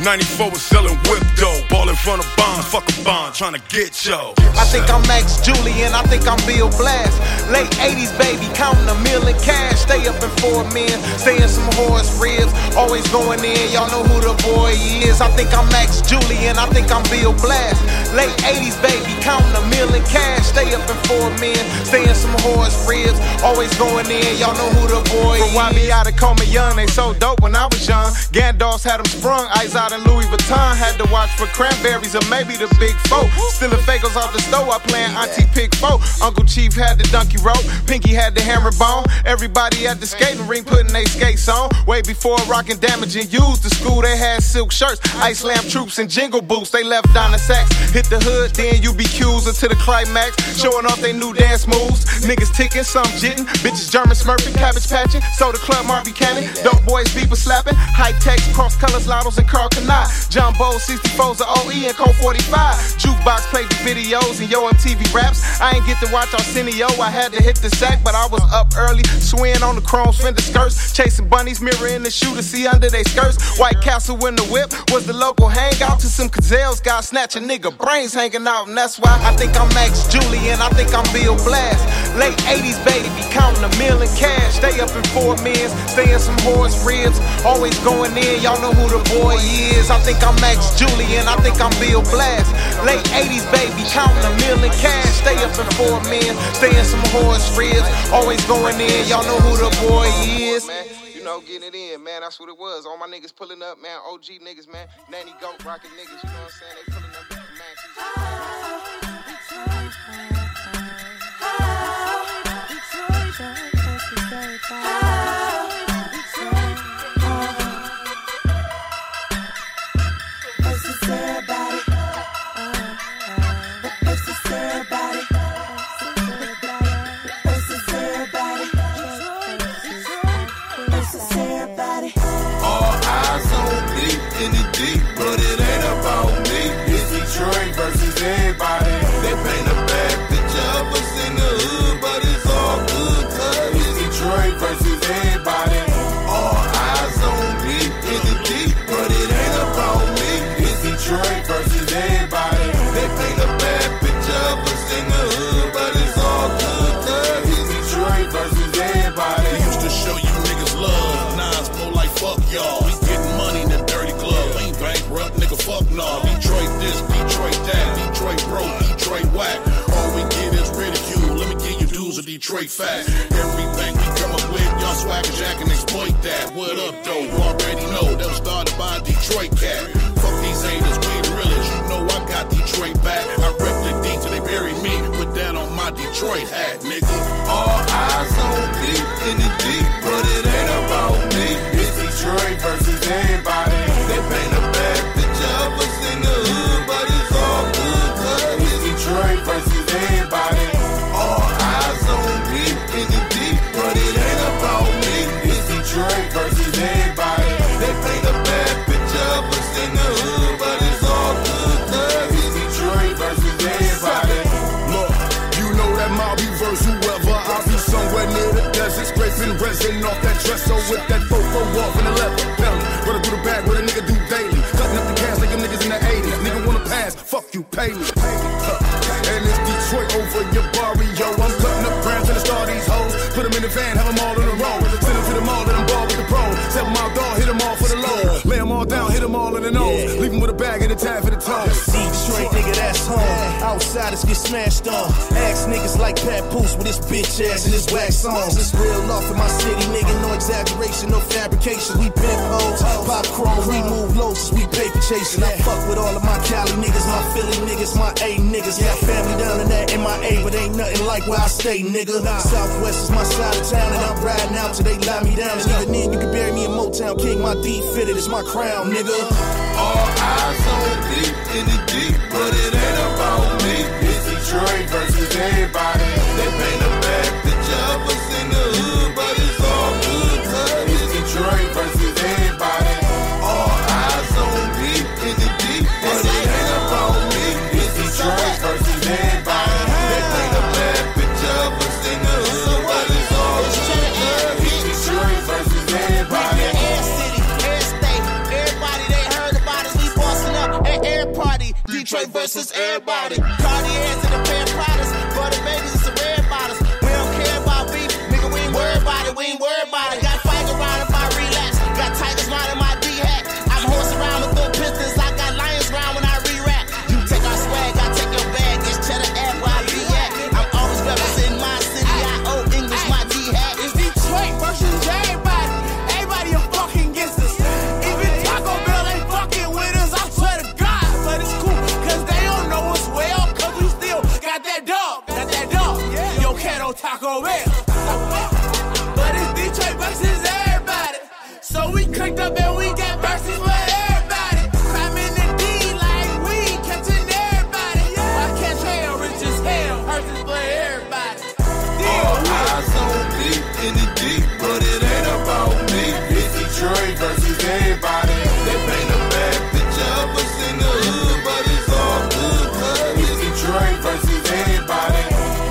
ninety-four was selling whip dough. Ball in front of Bond, fuck a Bond, tryna get yo. I think I'm Max Julian, I think I'm Bill Blass. Late eighties, baby, counting a meal in cash. Stay up in four men, staying some horse ribs. Always going in, y'all know who the boy is. I think I'm Max Julian, I think I'm Bill Blass. Late eighties, baby, counting a meal in cash. Stay up in four men, staying some horse ribs. Always going in, y'all know who the boy is. From Y B I to Coma Young, they so dope when I was young. Gandalf's had them sprung, ice out in Louis Vuitton. Had to watch for cranberries or maybe the big four. Stealing Fagos off the stove, I playing Auntie Pick Four. Uncle Chief had the donkey rope, Pinky had the hammer bone. Everybody at the skating ring putting they skates on. Way before rocking damage and used the school, they had silk shirts, ice lamp troops and jingle boots. They left down the sacks, hit the hood, then you be Q's into the climax. Showing off they new dance moves. Niggas ticking, some jitting. Bitches German smurfing, cabbage patching. Soda Club, Marvin Cannon. Dope boys, beeper slapping. High tech, cross colors, Lottos and Carl Canai. John Bowe, sixty-fours of O E and Code forty-five. Jukebox played the videos and yo M T V raps. I ain't get to watch Arsenio, I had to hit the sack, but I was up early, swinging on the chrome fender skirts. Chasing bunnies, mirroring the shoe to see under they skirts. White Castle in the whip was the local hangout to some gazelles. Got snatch a nigga brains hanging out, and that's why I think I'm Max Julian, I think I'm Bill Blass. Late eighties, baby, counting a meal in cash. Stay up in four minutes, staying some horse ribs. Always going in, y'all know who the boy is. I think I'm Max Julian, I think I'm Bill Blass. Late eighties, baby, counting a meal in cash. Stay up in four minutes, staying some horse ribs. Always going in, y'all know who the boy is. You know, getting it in, man, that's what it was. All my niggas pulling up, man, O G niggas, man. Nanny goat rocking niggas, you know what I'm saying? They pulling up, Detroit facts. Everything we come up with, y'all swagger jack and exploit that. What up, though? You already know that was started by a Detroit cat. Fuck these haters, we the realest. You know I got Detroit back. I rep the D till they bury me. Put that on my Detroit hat, nigga. All eyes on deep in the deep, but it ain't about me. It's Detroit versus everybody. They paint a bad picture of us in the hood, but it's all good, cause it's Detroit versus everybody. Detroit versus everybody. They paint a bad picture of us in the hood, but it's all good, cause it's Detroit versus everybody. Look, you know that I'll be versus whoever. I'll be somewhere near the desert, scraping resin off that dresser with that fofo off in the left belly. Running through the bag, what a nigga do daily. Cutting up the cash like them niggas in the eighties. Nigga wanna pass, fuck you, pay me. And it's Detroit over your barrio. I'm cutting up brands and the star these hoes. Put them in the van, have them all on the road. Send them to the mall, let them seven mile dog, hit them all for the low. Lay them all down, hit them all in the nose. Yeah. Leave them with a bag and a tag for the toe. Detroit, nigga, that's home. Outsiders get smashed on. Ask niggas like Pat Poose with his bitch ass and his wax songs. It's real off in my city, nigga. No exaggeration, no fabrication. We pimp hoes, pop chrome, we move loads, we paper chasing. I fuck with all of my Cali niggas, my Philly niggas, my A niggas. Got family down in that M I A, but ain't nothing like where I stay, nigga. Southwest is my side of town, and I'm riding out till they lock me down. And even then, you can bury me in Motown, King, my D fitted is my crown, nigga. All eyes on deep in the deep, but it ain't about me. It's Detroit versus everybody. They paint a bad picture of us in the hood, but it's all good, cause it's Detroit versus everybody. All eyes on deep in the deep, but it ain't about me. It's Detroit versus everybody. They paint a bad picture of us in the hood, but it's all good, cause it's Detroit versus everybody. Everybody, they heard about us Detroit versus everybody. Party heads in a pair of products. For the babies, it's a red bottles. We don't care about beef, nigga, we ain't worried about it, we ain't worried about it. Got Figer round if I relapse. Got Tigers round in my D-hat. I'm horse around with the Pistons. I got Lions round when I re-rap. You take our swag, I take your bag. It's cheddar at where I be at. I'm always representing my city. I owe English my D-hat. It's Detroit versus everybody. Everybody are fucking against us. Even Taco Bell ain't fucking with us. I swear to God, but it's cool. Cause they don't know us well. Cause we still got that dog. Got that dog. Yo, Cato Taco Bell. But it's Detroit versus everybody. So we clicked up and we got verses for everybody. I'm in the D like we catching everybody. I can't tell rich as hell. Verses for everybody. All eyes on deep in the deep, but it ain't about me. It's Detroit versus everybody. They paint a bad picture of us in the hood, but it's all good. Cause it's Detroit versus everybody.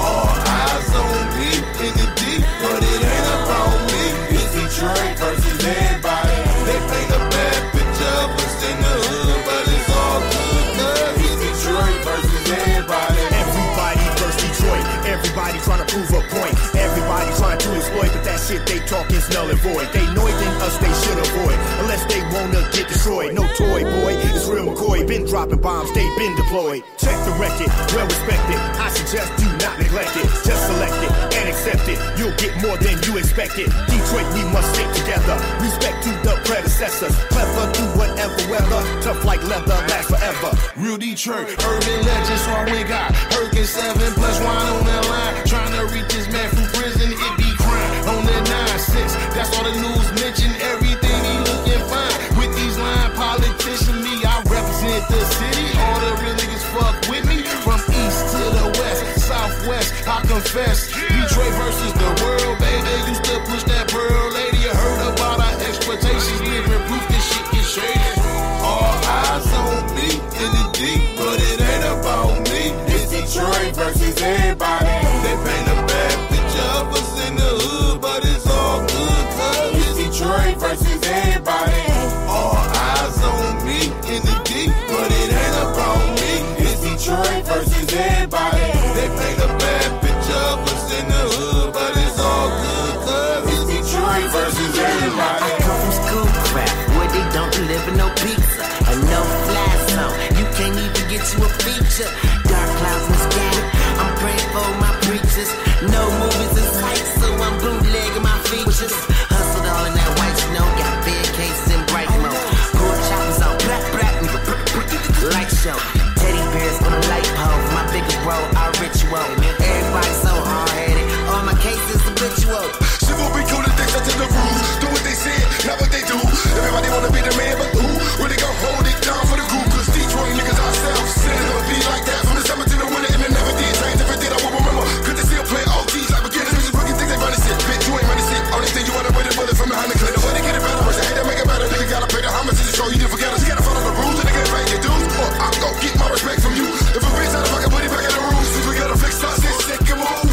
All eyes on deep in the deep, but it ain't about me. It's Detroit versus everybody. They paint a bad picture of us in the hood, but it's all good. Cause it's Detroit versus everybody. Everybody versus Detroit. Everybody trying to prove a point. Everybody trying to exploit, but that shit they talk is null and void. They noising us, they should avoid. Unless they wanna get destroyed. No toy boy, it's real McCoy. Been dropping bombs, they been deployed. Check the record, well respected. I suggest you not neglect it. Just select it and accept it. You'll get more than you expected. Detroit, we must stick together. Respect to the predecessors. Clever to whatever weather. Tough like leather, last forever. Real Detroit, urban legend, so I went got Hurricane seven plus wine on that line. Trying to reach this man from prison, it be crime. On that nine six, that's all the news mention. Everything he looking fine. With these lying politicians, me, I represent the city. All the real niggas fuck with me. From east to the west, southwest, I confess. Detroit versus the world, baby. Used to push that pearl, lady. You heard about our exploitations. Living proof this shit gets shaded. All eyes on me in the deep, but it ain't about me. It's Detroit versus everybody. They paint a bad picture of us in the hood, but it's all good, cause it's Detroit versus everybody. All eyes on me in the deep, but it ain't about me. It's Detroit versus everybody. They paint a bad picture of us in the hood, but it's all good, cause it's Detroit versus everybody. I come from school crap, where they don't deliver no pizza and no fly zone. You can't even get you a feature. Dark clouds and scattered. I'm praying for my preachers. No movies in sight, so I'm bootlegging my features. Hustled all in that white snow, got big cases in bright mode. Cool choppers on black, black, nigga, light show. Teddy bears on a light pole, my bigger bro, our ritual. Everybody so hard-headed, all my cases habitual. Shit will be cool and things out to the rules. Do what they said, not what they do. Everybody wanna be the man, but who really gon' hold it down for the group? Cause Detroit niggas ourselves, said it would be like that. From the summer to the winter, and it never did change. If it did, I won't remember. Cause they still play all these like beginners. Bitches fucking think they run this shit. Bitch, you ain't running shit. Only thing you wanna win is bullet from behind the clip. The way they get it better, person hate that make it better. Nigga gotta pay the homage to the show. You didn't forget us. You gotta follow the rules and they can't break your dudes. Or I'm gon' get my respect from you. If a bitch out of fucking put it back in the rules, we gotta fix us. This shit can move.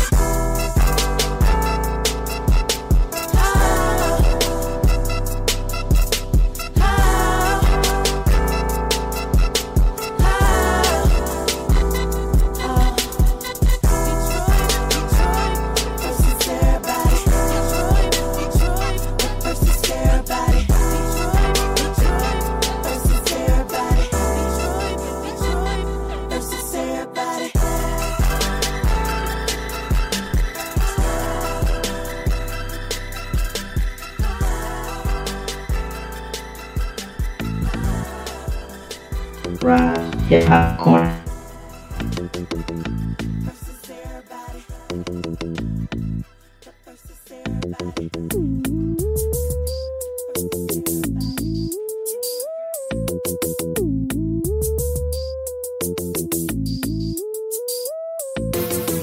Hip-Hop Corner.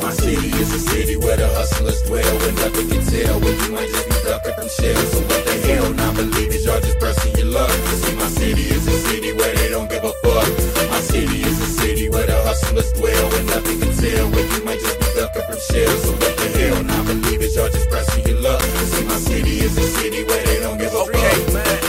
My city is a city where the hustlers dwell, and nothing can tell when you might just be stuck at them shells. So what the hell? Not believe it, y'all just pressing your luck. See, my city is a city where they don't give a fuck. My city is a city where the hustlers dwell, and nothing can tell when you might just be stuck up from shells. So what the hell, not believe it, y'all just pressing your luck. See, my city is a city where they don't give a fuck. Okay, man,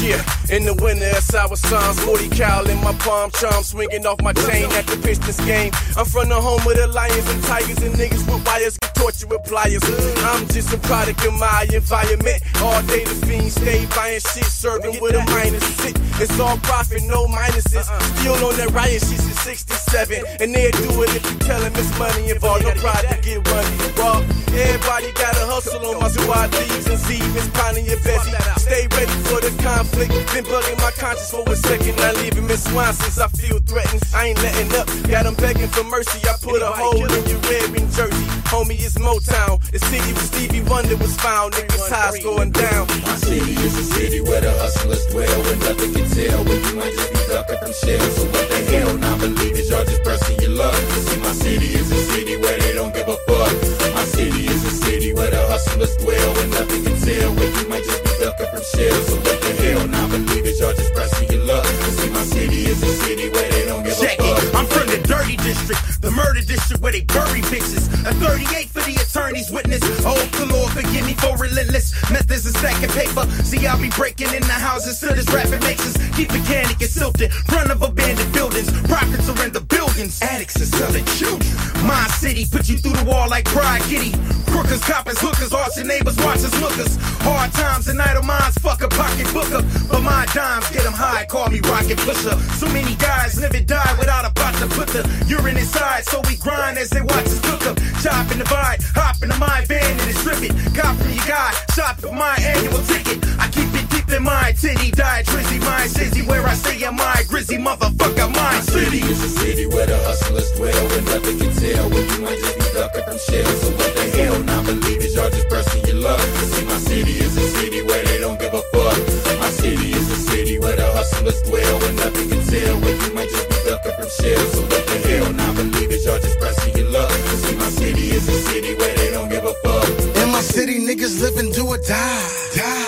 yeah, in the winter it's our songs. forty cal in my palm charm, swinging off my chain at the Pistons game. I'm from the home of the Lions and Tigers, and niggas with wires get tortured with pliers. I'm just a product of my environment. All day the fiends stay buying shit, serving with a minus six. It's all profit, no minuses. Still on that riot shit since sixty-seven, and they'll do it if you tell them it's money involved. No pride to get running, raw. Everybody gotta hustle on my squad leaves and Z, Miss Bonnie and Bessie. Stay ready for the conflict. Been bugging my conscience for a second. I leave him in swine since I feel threatened. I ain't letting up. Got him begging for mercy. I put a hole in your red ring jersey. Homie, it's Motown. The city where Stevie Wonder was found. Niggas' highs going down. My city is a city where the hustlers dwell. Where nothing can tell. Where you might just be ducking from shells. So what the hell? Not believe it. Y'all just pressing your luck. See, my city is a city where they don't give a fuck. My city is a city where the hustlers dwell. Where nothing can tell. Where you might just be ducking from shells. So what the hell? Not believe it. Y'all just pressing your luck. See, my city is a city where they don't give a fuck. I'm from the dirty district, the murder district where they bury bitches. A thirty-eight for the attorney's witness. Oh, the Lord forgive me for relentless methods of stacking paper. See, I'll be breaking in the houses till this rapid makes us keep it canic and silted. Front of abandoned buildings, profits are in the buildings. Addicts are selling children. My city put you through the wall like Pride Kitty. Crookers, coppers, hookers, arson neighbors, watchers, lookers. Hard times and idle minds, fuck a pocket booker. But my dimes get them high, call me rocket pusher. So many guys live and die without a pot to put the urine inside. So we grind as they watch us cook up. Chop in the vibe, hop in the mind, van and it's ripping. Cop from your guy, shop for my annual ticket. I keep it deep in my titty, die drizzy, my sizzy. Where I stay in my grizzy, motherfucker, my city. City is a city where the hustlers dwell. Where nothing can tell, where you might just be ducking from shells. So what the hell, not believe it, y'all just pressing your luck. See, my city is a city where they don't give a fuck. My city is a city where the hustlers dwell. Where nothing can tell, where you might just be ducking from shells. So what the hell, not believe it, y'all just pressing your luck. See, my city is a city where they don't give a fuck. In my city, niggas live and do or die. Die.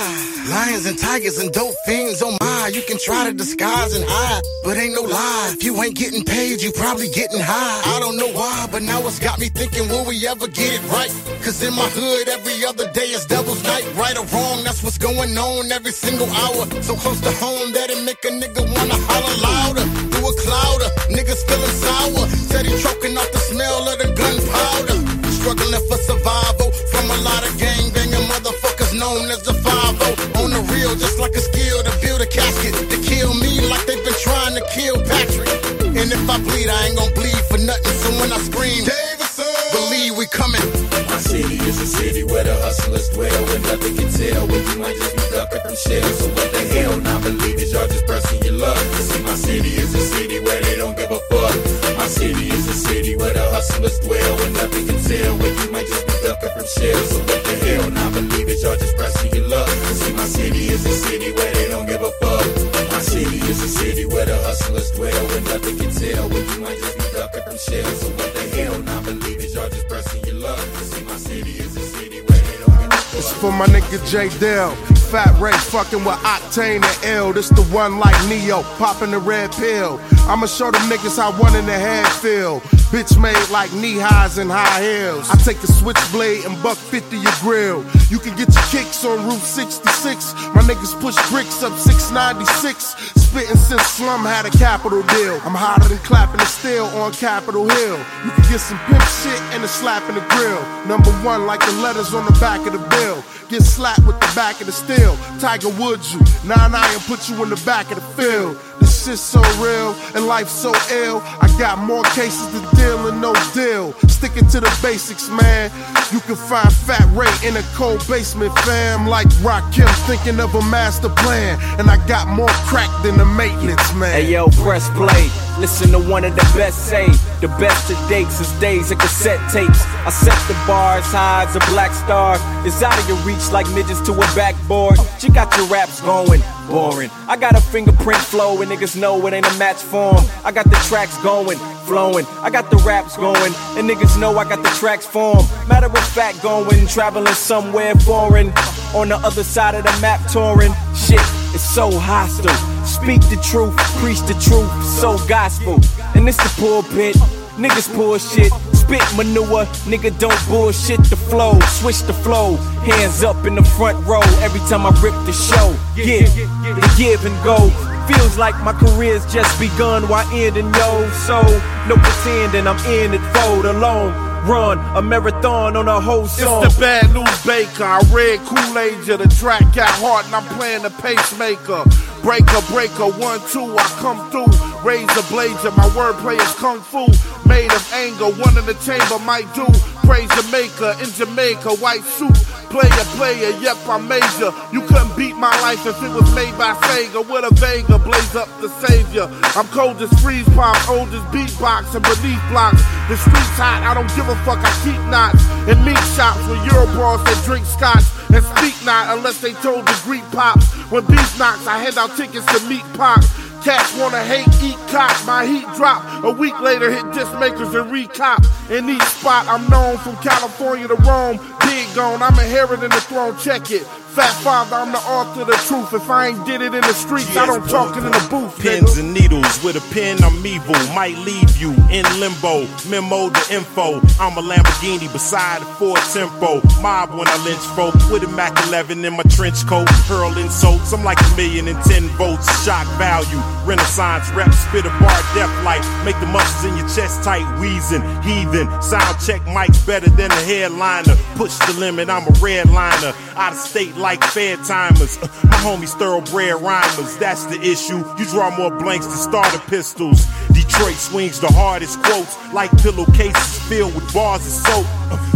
Lions and tigers and dope fiends, oh my. You can try to disguise and hide, but ain't no lie. If you ain't getting paid, you probably getting high. I don't know why, but now it's got me thinking, will we ever get it right? Cause in my hood, every other day is devil's night. Right or wrong, that's what's going on every single hour. So close to home that it make a nigga wanna holler louder. Through a cloud of niggas feeling sour. Said he choking off the smell of the gunpowder. Struggling for survival from a lot of gangbanging motherfuckers known as the five oh. On the real, just like a skill to build a casket. To kill me like they've been trying to kill Patrick. And if I bleed, I ain't gon' bleed for nothing. So when I scream, Davidson, believe we coming. My city is a city where the hustlers dwell. Where nothing can tell, where you might just be ducking from shells. So what the hell, not believe it, y'all just pressing your luck. See, my city is a city where they don't give a fuck. My city is a city where the hustlers dwell. Where nothing can tell, where you might just be ducking from shells. So what the hell, not believe it, y'all just pressing your luck. My city is a city where they don't give a fuck. My city is a city where the hustlers dwell. Where nothing can tell, where you might just be ducking from shells. So what the hell, not believe it, y'all just pressing your luck. See, my city is a city where they don't give a fuck. It's for my nigga J. Dell. Fat Ray fucking with Octane and L. This the one like Neo, popping the red pill. I'ma show them niggas how one in the head feel. Bitch made like knee highs and high heels. I take a switchblade and buck fifty your grill. You can get your kicks on Route sixty-six. My niggas push bricks up six ninety-six. Spitting since slum had a capital deal. I'm hotter than clapping the steel on Capitol Hill. You can get some pimp shit and a slap in the grill. Number one like the letters on the back of the bill. Get slapped with the back of the steel. Tiger Woods you, nine iron put you in the back of the field. This shit's so real and life so ill. I got more cases to deal and no deal. Sticking to the basics, man. You can find Fat Ray in a cold basement, fam. Like Rakim thinking of a master plan. And I got more crack than the maintenance, man. Hey yo, press play. Listen to one of the best say. The best of dates is days of cassette tapes. I set the bars high as a black star. It's out of your reach like midgets to a backboard. You got your raps going. Boring. I got a fingerprint flow and niggas know it ain't a match for 'em. I got the tracks going, flowing. I got the raps going and niggas know I got the tracks for 'em. Matter of fact, going traveling somewhere foreign. On the other side of the map, touring. Shit, it's so hostile. Speak the truth, preach the truth, so gospel. And it's the pulpit. Niggas pull shit, spit manure, nigga don't bullshit the flow, switch the flow, hands up in the front row, every time I rip the show, give, the give and go, Feels like my career's just begun, why ending yo? So, no pretending, I'm in it, fold alone. Run a marathon on a whole song. It's the Bad News Baker. I read Kool-Aid, the track got hard, and I'm playing the pacemaker. Breaker, breaker, one, two, I come through. Razor blazer, my wordplay is kung fu. Made of anger, one in the chamber might do. Praise the maker, in Jamaica, white suit. Player, player, yep, I'm major. You couldn't beat my life if it was made by Sega. With a Vega, blaze up the savior. I'm cold as freeze pop, old as beatbox, and beneath blocks. The street's hot, I don't give a fuck, I keep knots. In meat shops with Eurobros that drink scotch. And speak not unless they told the Greek pops. When beef knocks, I hand out tickets to meat pops. Cats wanna hate, eat cop, my heat drop. A week later, hit disc makers and recop. In each spot, I'm known from California to Rome. Big gone, I'm inheriting the throne, check it. Fat father, I'm the author of the truth. If I ain't did it in the streets, yes, I don't boy, talk it in the booth. Pins nigga. And needles, with a pen I'm evil. Might leave you in limbo, memo the info. I'm a Lamborghini beside a Ford Tempo. Mob when I lynch folk, with a Mac eleven in my trench coat. Hurl insults, I'm like a million and ten votes. Shock value, renaissance rap, spit a bar death light. Make the muscles in your chest tight, wheezing, heathen. Sound check mics better than a headliner. Push the limit, I'm a redliner. Out of state like fair timers. My homies thoroughbred rhymers, that's the issue. You draw more blanks than starter pistols. Detroit swings the hardest quotes, like pillowcases filled with bars of soap.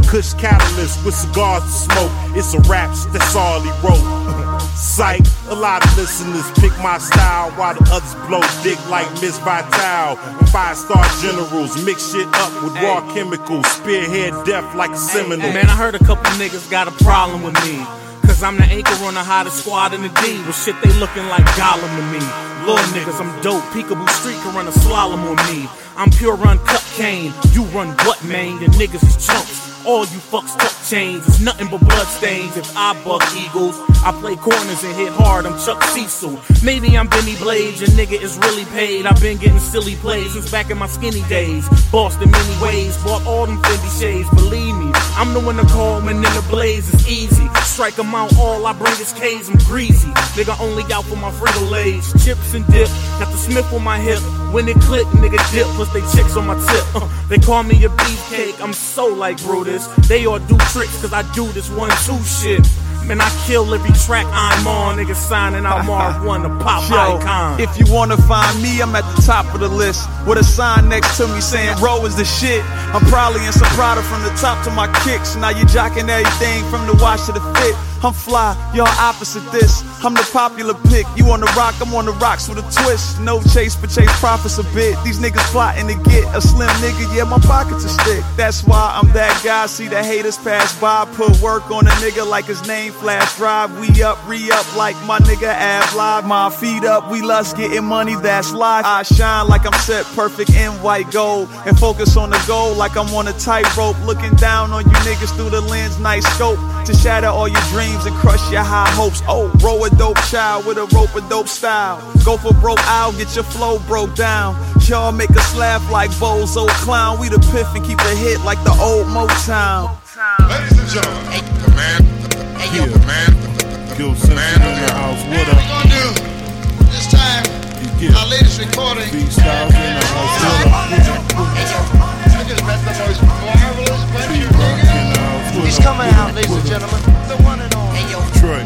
Kush catalyst with cigars to smoke. It's a rap, that's all he wrote. Psych, a lot of listeners pick my style while the others blow dick like Miss Vital. Five-star generals mix shit up with raw ay. Chemicals. Spearhead death like a Seminole. Man, I heard a couple niggas got a problem with me. Cause I'm the anchor on the hottest squad in the D. Well shit, they looking like Gollum to me. Little niggas, I'm dope, peekaboo street can run a slalom on me. I'm pure uncut cane, you run what, man? The niggas is chumps, all you fucks tuck chains. It's nothing but bloodstains if I buck eagles. I play corners and hit hard, I'm Chuck Cecil. Maybe I'm Benny Blades, your nigga is really paid. I've been getting silly plays since back in my skinny days. Bossed in many ways, bought all them Fendi shades, believe me. I'm the one to call when in the blaze is easy. Strike them out, all I bring is K's, I'm greasy. Nigga only out for my Frito-Lays, chips and dip. Got the Smith on my hip, when it click, nigga dip. Plus they chicks on my tip, uh, they call me a beefcake. I'm so like Brutus, they all do tricks cause I do this one two shit. Man, I kill every track I'm on. Niggas signing out Marv one to pop yo, icon. If you wanna find me, I'm at the top of the list. With a sign next to me saying, row is the shit. I'm probably in Soprano from the top to my kicks. Now you jocking everything from the watch to the fit. I'm fly, y'all opposite this. I'm the popular pick. You on the rock, I'm on the rocks with a twist. No chase, but chase profits a bit. These niggas plotting to get a slim nigga. Yeah, my pockets are thick. That's why I'm that guy. See the haters pass by. Put work on a nigga like his name flash drive, we up, re-up like my nigga Ab Live. My feet up, we lust getting money, that's life. I shine like I'm set perfect in white gold. And focus on the goal like I'm on a tightrope. Looking down on you niggas through the lens, nice scope. To shatter all your dreams and crush your high hopes. Oh, roll a dope child with a rope a dope style. Go for broke, I'll get your flow broke down. Y'all make us laugh like Bozo Clown. We the piff and keep a hit like the old Motown. Ladies and gentlemen, the man. Yeah. The man, Gil Simpson in the house. What up? What we gonna do this time? Yeah. Our latest recording. Styles in the house. What up? I just met the most marvelous bunch of niggas. He's coming out, ladies and gentlemen. The one and all. Hey yo, Troy.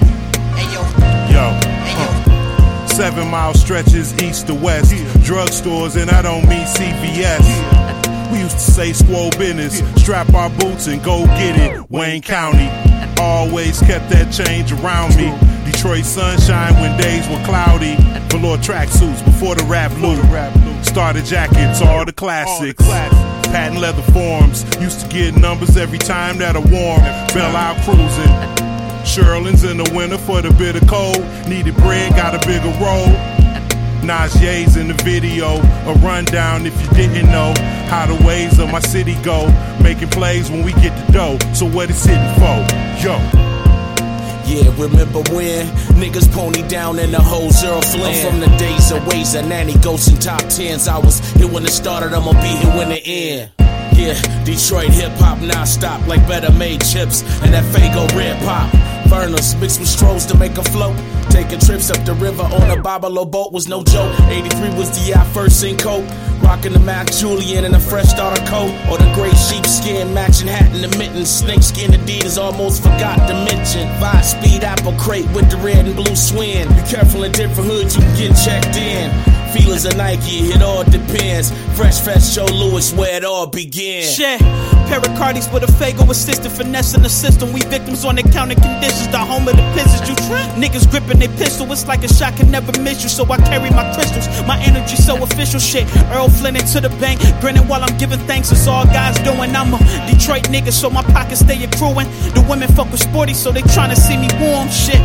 Hey yo. Yo. Huh. Seven mile stretches east to west. Yeah. Drugstores, and I don't mean C V S. Yeah. We used to say squall business. Yeah. Strap our boots and go get it. Wayne County. Always kept that change around me. Detroit sunshine when days were cloudy. Velour tracksuits before the rap loop. Starter jackets, all the classics. Patent leather forms. Used to get numbers every time that I warm. Bell out cruising. Sherlin's in the winter for the bitter cold. Needed bread, got a bigger roll. Najee's in the video. A rundown if you didn't know how the ways of my city go. Making plays when we get the dough. So what it's hitting for? Yo. Yeah, remember when niggas pony down in the whole zero flint. I'm from the days of ways of nanny ghosts and top tens. I was here when it started, I'ma be here when it end. Yeah, Detroit hip-hop non-stop like better made chips and that Fago red pop. Burners mixed with strobes to make a float. Taking trips up the river on a Bobolo boat was no joke. eighty-three was the I first seen Coke. Rocking the Max Julian and a fresh starter coat. Or the gray sheepskin, matching hat and the mittens. Snakeskin Adidas almost forgot to mention. Vibe speed apple crate with the red and blue swing. Be careful in different hoods, you can get checked in. Feelings of Nike, it all depends. Fresh, fresh, Joe Louis, where it all began. Shit, pericardies with a Fago assistant, finessing the system. We victims on the counter conditions, the home of the pizzas. You trip, niggas gripping their pistol. It's like a shot can never miss you, so I carry my crystals. My energy so official, shit. Earl Flynn into the bank, grinning while I'm giving thanks. It's all guys doing. I'm a Detroit nigga, so my pockets stay accruing. The women fuck with sporty, so they tryna see me warm. Shit.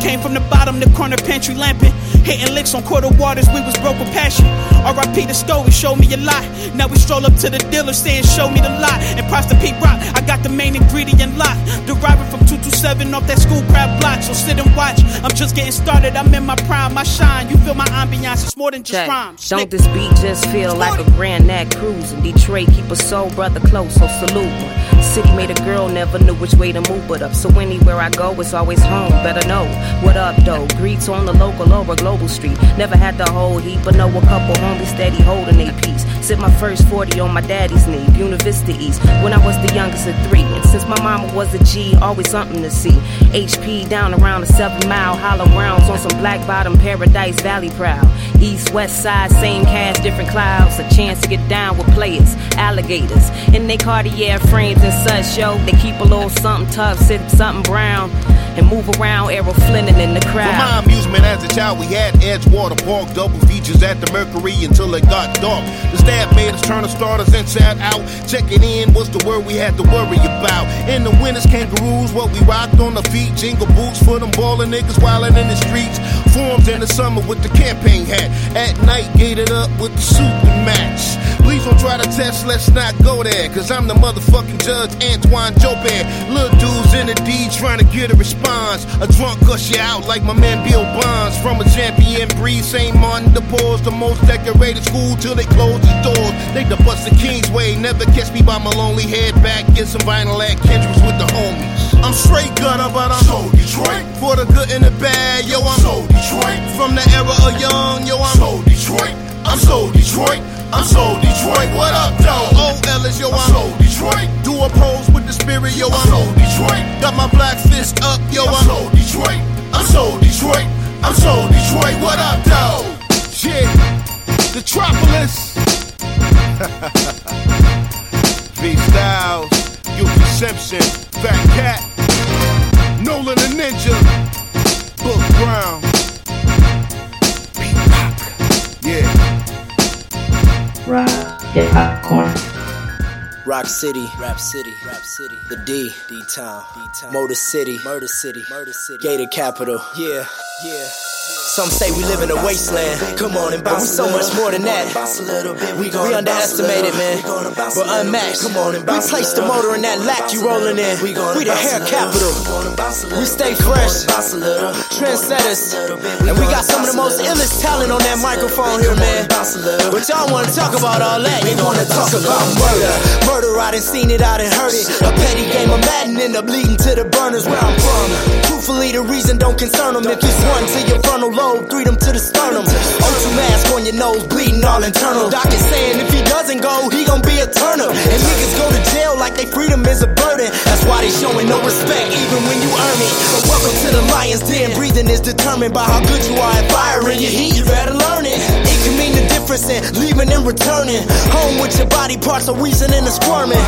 Came from the bottom, the corner pantry lamping. Hitting licks on quarter waters, we was broke with passion. R I P the story, showed me a lot. Now we stroll up to the dealer saying, show me the lot. And Pasta P Rock, I got the main ingredient lot. Deriving from two two seven off that school crab block. So sit and watch, I'm just getting started. I'm in my prime, I shine. You feel my ambiance, it's more than just rhymes. Don't this beat just feel like a Grand Nat cruise? In Detroit, keep a soul brother close, so salute one. City made a girl, never knew which way to move but up. So anywhere I go, it's always home, better know. What up, though? Greets on the local or a global street. Never had the whole heap, but know a couple homies steady holding their peace. Sit my first forty on my daddy's knee, Buena Vista East, when I was the youngest of three. And since my mama was a G, always something to see. H P down around the seven mile, hollow rounds on some black bottom paradise, valley proud. East, west side, same cast, different clouds. A chance to get down with players, alligators. In they Cartier frames and such, yo. They keep a little something tough, sip something brown. And move around, Errol Flynn in the crowd. For my amusement as a child, we had Edgewater Park, double features at the Mercury until it got dark. The staff made us turn the starters inside out. Checking in was the word we had to worry about. In the winters, kangaroos, what we rocked on the feet. Jingle boots for them ballin' niggas wildin' in the streets. Forms in the summer with the campaign hat. At night, gated up with the suit and match. Please don't try to test, let's not go there. Cause I'm the motherfucking judge, Antoine Jobert. Little dudes in the D trying to get a response. A drunk cuss you out like my man Bill Bonds. From a champion breed, Saint Martin de Porres, the most decorated school till they close the doors. They the Buster Kingsway, never catch me by my lonely head back. Get some vinyl at Kendrick's with the homies. I'm straight gutter, but I'm so Detroit. For the good and the bad, yo, I'm so Detroit. From the era of young, yo, I'm so Detroit. I'm so Detroit. I'm so Detroit, what up, though? Oh, Ellis, yo, I'm so Detroit. Do a pose with the spirit, yo, I'm so Detroit. Got my black fist up, yo, I'm so Detroit. I'm so Detroit. I'm so Detroit, what up, though? Yeah, Detropolis. V Styles, Yuki Simpson, Fat Cat, Nolan the Ninja, Book Brown. Yeah. Rock, Hip-Hop Corner. Rock City, Rap City, Rap City, the D, D Town, D Town, Motor City, Murder City, Murder City, Gator Capital, yeah, yeah. Some say we live in a wasteland. Come on and bounce. We so much more than that. We, we underestimated, man. We're unmatched. Come on and bounce. We place the motor in that lack you rolling in. We the hair capital. We stay fresh. Trendsetters. And we got some of the most illest talent on that microphone here, man. But y'all wanna talk about all that. You wanna talk about murder. Murder, I done seen it, I done heard it. A petty game of Madden end up leading to the burners where I'm from. Truthfully, the reason don't concern them. If it's one to your frontal, three them to the sternum. O two mask on your nose, bleeding all internal. Doc is saying if he doesn't go, he gon' be a turner. And niggas go to jail like they freedom is a burden. That's why they showing no respect even when you earn it. But welcome to the lion's den. Breathing is determined by how good you are at firing your heat. You better learn it. It can mean the difference in leaving and returning. Home with your body parts, a wheezing and a squirming.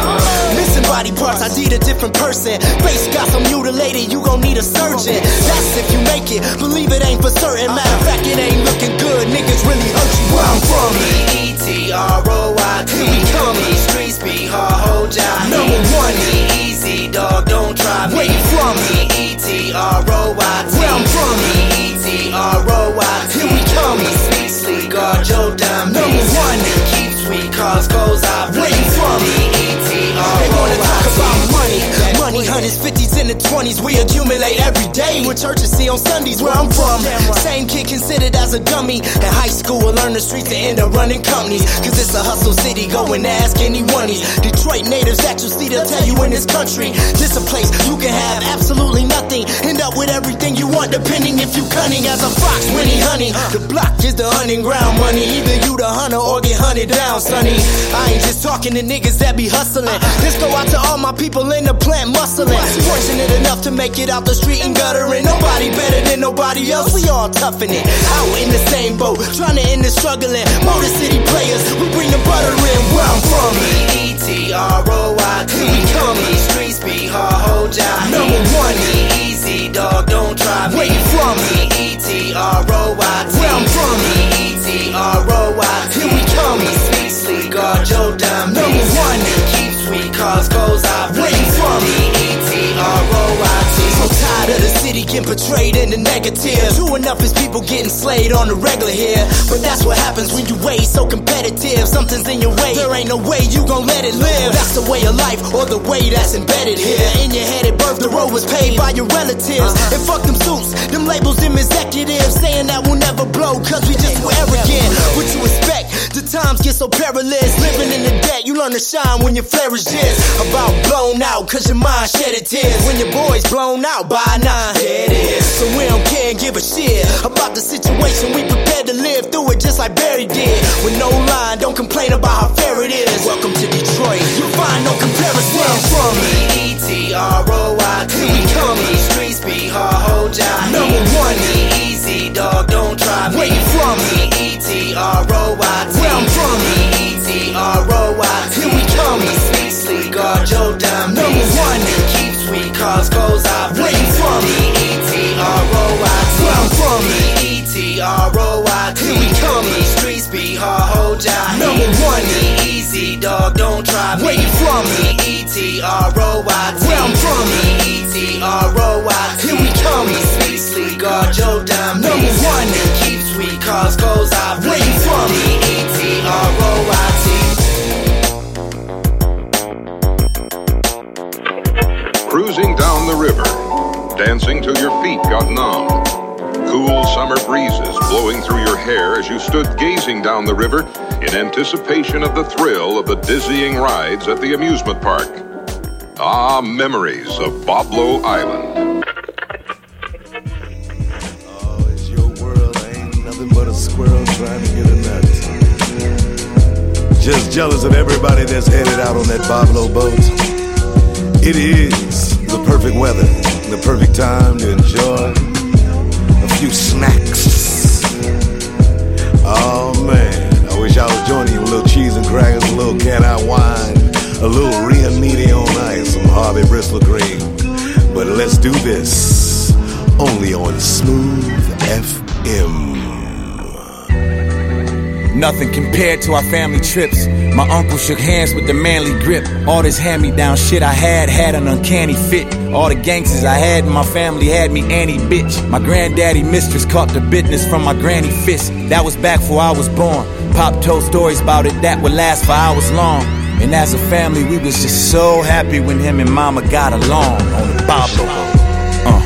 Missing body parts, I need a different person. Face got some mutilated, you gon' need a surgeon. That's if you make it, believe it ain't for certain. Matter of fact, it ain't looking good. Niggas really hurt you where I'm from. B E T R O I T. We coming. These streets be hard, hold y'all. Number one. Be easy, dog, don't try me. Where you from? B E T R O I T. Where I'm from? B E T R O I T. Here we come. Sweet, sleep, guard your dime. Number one. Keep sweet, cause goes out. Where you from? B E T R O I T. They wanna talk about money. Money, hundreds, fifties in the the twenties, we accumulate every day. With churches see on Sundays where I'm from. Same kid considered as a dummy. In high school, I learned the streets to end up running companies. Cause it's a hustle city, go and ask anyone. These Detroit natives that you see, they'll tell you in this country, this a place you can have absolutely nothing. End up with everything you want, depending if you cunning. As a fox, Winnie Honey, the block is the hunting ground money. Either you the hunter or get hunted down, sonny. I ain't just talking to niggas that be hustling. This go out to all my people in the plant muscling. Fortunate enough to make it out the street and guttering. Nobody better than nobody else, we all toughing it. Out in the same boat, trying to end the struggling. Motor City players, we bring the butter in where I'm from. B E T R O I T, we come. These streets be hard, hold y'all. Number one, be easy, dog, don't try me. Where you from? B E T R O I T, where I'm from. B E T R O I T, here we come. These streets sleep, guard your dime. Number one, keep sweet, cause goes out. Where you from? B E T R O I T. So tired of the city getting portrayed in the negative. True enough is people getting slayed on the regular here. But that's what happens when you way so competitive. Something's in your way, there ain't no way you gon' let it live. That's the way of life, or the way that's embedded here. In your head at birth, the road was paved by your relatives. And fuck them suits, them labels, them executives. Saying that we'll never blow, cause we just were arrogant. What you expect? The times get so perilous. Living in the debt, you learn to shine when your flare is just about blown out, cause your mind shed a tear. When your boy's blown out by nine, there it is. So we don't care and give a shit about the situation. We prepared to live through it just like Barry did. With no line, don't complain about how fair it is. Welcome to Detroit, you'll find no comparison. Where I'm from, B E T R O I T, here we come. These streets be hard, hold y'all. Number one, be easy, dog, don't try me. Where you from? B E T R O I T, where I'm from. B E T R O I T, here we come. These streets sleep, guard your dime. Number one, keep sweet, cause goes out. Where you from? B E T R O I T, where I'm from. B E T R O I T, here we come. These streets be hard, hold y'all. Number one, be easy, dog, don't try me. Where you from? B E T R O I T, where I'm from. B E T R O I T, here we come. These streets sleep, guard your dime. Number one, keep sweet, cause goes out. Where you from? B E T R O I T. Cruising down the river, dancing till your feet got numb. Cool summer breezes blowing through your hair as you stood gazing down the river in anticipation of the thrill of the dizzying rides at the amusement park. Ah, memories of Boblo Island. Oh, it's your world, ain't nothing but a squirrel trying to get a nut. Just jealous of everybody that's headed out on that Boblo boat. It is the perfect weather, the perfect time to enjoy a few snacks. Oh man, I wish I was joining you with a little cheese and crackers, a little cat-eye wine, a little Rio Medio on ice, some Harvey Bristol cream. But let's do this, only on Smooth F M. Nothing compared to our family trips. My uncle shook hands with the manly grip. All this hand-me-down shit I had had an uncanny fit. All the gangsters I had in my family had me Annie, bitch. My granddaddy mistress caught the business from my granny fist. That was back before I was born. Pop told stories about it that would last for hours long. And as a family, we was just so happy when him and mama got along on the Boblo. Uh.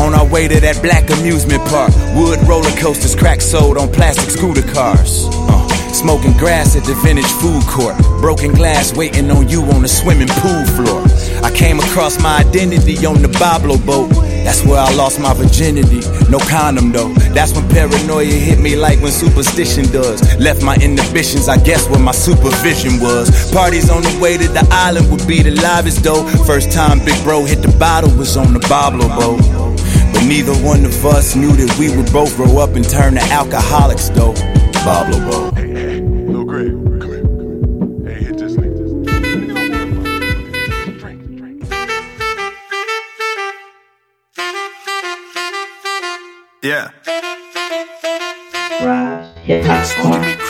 On our way to that black amusement park. Wood roller coasters, crack sold on plastic scooter cars. Uh. Smoking grass at the vintage food court. Broken glass waiting on you on the swimming pool floor. I came across my identity on the Boblo boat. That's where I lost my virginity. No condom though. That's when paranoia hit me like when superstition does. Left my inhibitions, I guess what my supervision was. Parties on the way to the island would be the livest though. First time big bro hit the bottle was on the Boblo boat. But neither one of us knew that we would both grow up and turn to alcoholics though. Boblo boat. Hey, hey, Lil Greg, come here, come here. Hey, hit this link, this link. Drink, drink. Yeah. Right. Yeah.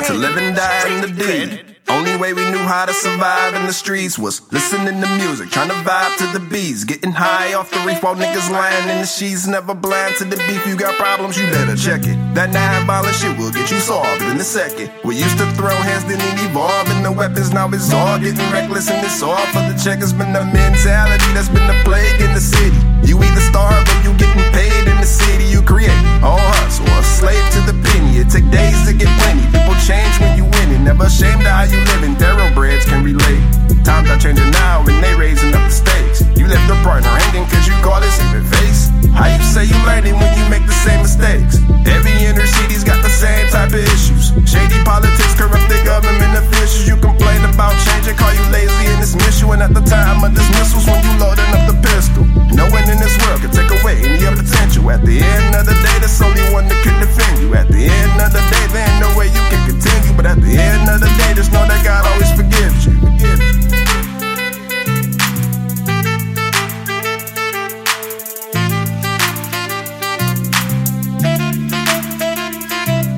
To live and die in the dead. Only way we knew how to survive in the streets was listening to music, trying to vibe to the beats, getting high off the reef while niggas lying in the sheets. Never blind to the beef, you got problems, you better check it. That nine-violent shit will get you solved in a second. We used to throw hands, then it evolved into weapons. Now it's all getting reckless and it's all for the check. It's been the mentality that's been the plague in the city. You either starve or you getting paid in the city. You create all hustle, a slave to the penny. It take days to get plenty. People change when you win it. Never ashamed of how you living, thoroughbreds can relate. Times are changing now and they raising up the stakes. You left your partner hanging cause you call this even face. How you say you learning when you make the same mistakes? Every inner city's got the same type of issues. Shady politics, corrupted government officials. You complain about change and call you lazy and dismiss you. And at the time of dismissals when you loading up the pistol, no one in this world can take away any of your potential. At the end of the day, there's only one that can defend you. At the end of the day, there ain't no way you can continue. But at the end of the day, there's no that God always forgives you. I believe that makes me your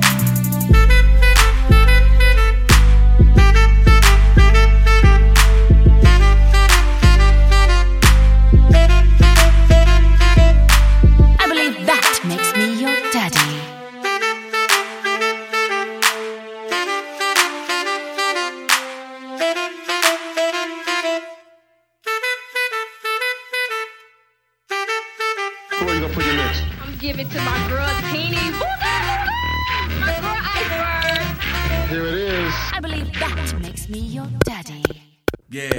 daddy. Give it to my girl, Teeny. My girl, Iceberg. Here it is. I believe that makes me your daddy. Yeah.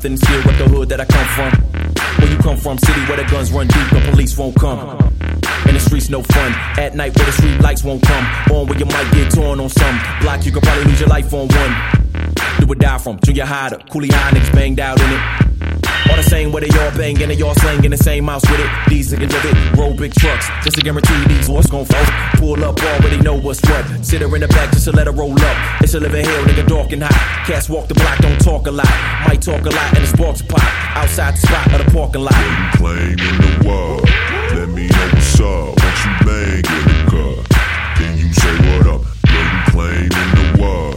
Still with the hood that I come from. Where you come from, city where the guns run deep, the police won't come. In the streets no fun, at night where the street lights won't come. On where you might get torn on some block, you could probably lose your life on one. Do or die from, junior high to coolie high niggas banged out in it. All the same where they all bang and they all slang in the same house with it. These niggas with it, roll big trucks, just to guarantee these what's gon' fuck. Pull up, already know what's what. Sit her in the back just to let her roll up. It's a living hell, nigga dark and hot. Cats walk the block, don't talk a lot. Might talk a lot and the sparks pop outside the spot of the parking lot. When you playing in the wild, let me know what's up. Once you bang in the car, then you say what up. When you playing in the wild,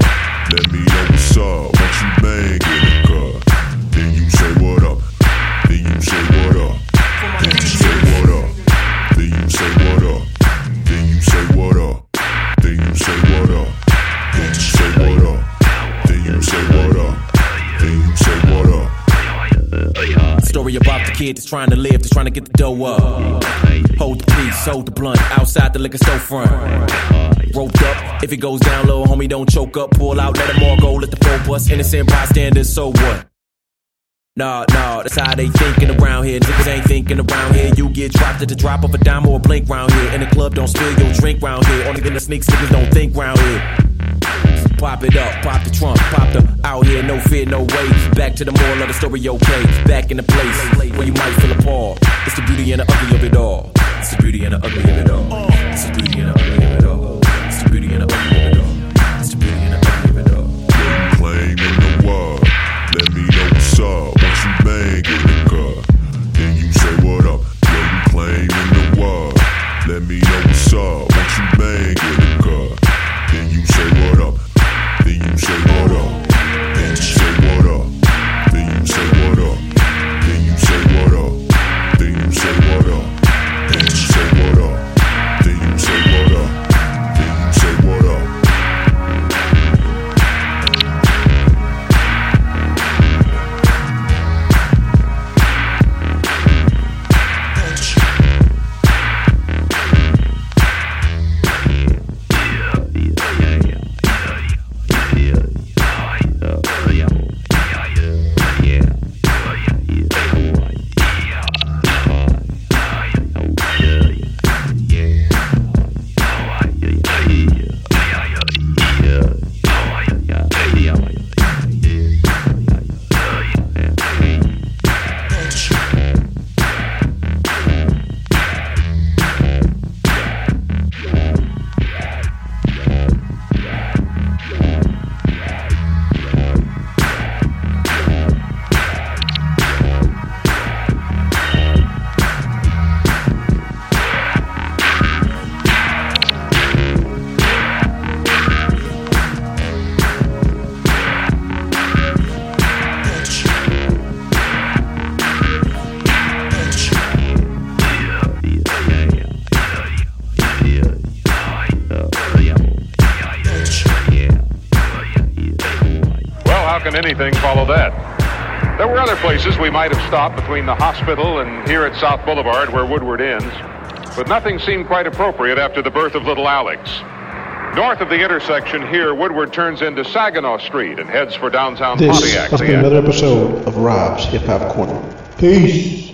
let me know what's up. Once you bang in the car, then you say what up. Then you say what up. Then you say what up. Then you say what up. Then you say what up. Then you say what up. Then you say what up. Then you say what up. Say what up. Story about the kid that's trying to live, that's trying to get the dough up. Hold the police, sold the blunt, outside the liquor store front. Roped up, if it goes down, little homie, don't choke up. Pull out, let them all go, let the phone bust. Innocent bystanders, so what? Nah, nah, that's how they thinking around here. Niggas ain't thinking around here. You get dropped at the drop of a dime or a blink round here. In the club, don't spill your drink round here. Only thing that sneaks niggas don't think round here. Pop it up, pop the trunk, pop the out here, no fear, no way. Back to the moral of the story, okay. Back in the place where you might feel appalled. It's the beauty and the ugly of it all. It's the beauty and the ugly of it all. It's the beauty and the ugly of it all. It's the beauty and the ugly of it all. It's the beauty and the ugly of it all. When you playing in the wild, let me know what's up. Once you bang in the car, then you say what up. When you playing in the wild, let me know what's up. Once you bang in the car, then you say what up. Then you say what up, then you say what up, then you say what up. can anything follow that? There were other places we might have stopped between the hospital and here at South Boulevard where Woodward ends, but nothing seemed quite appropriate after the birth of little Alex. North of the intersection here, Woodward turns into Saginaw Street and heads for downtown Pontiac. This has been another episode of Rob's Hip-Hop Corner. Peace.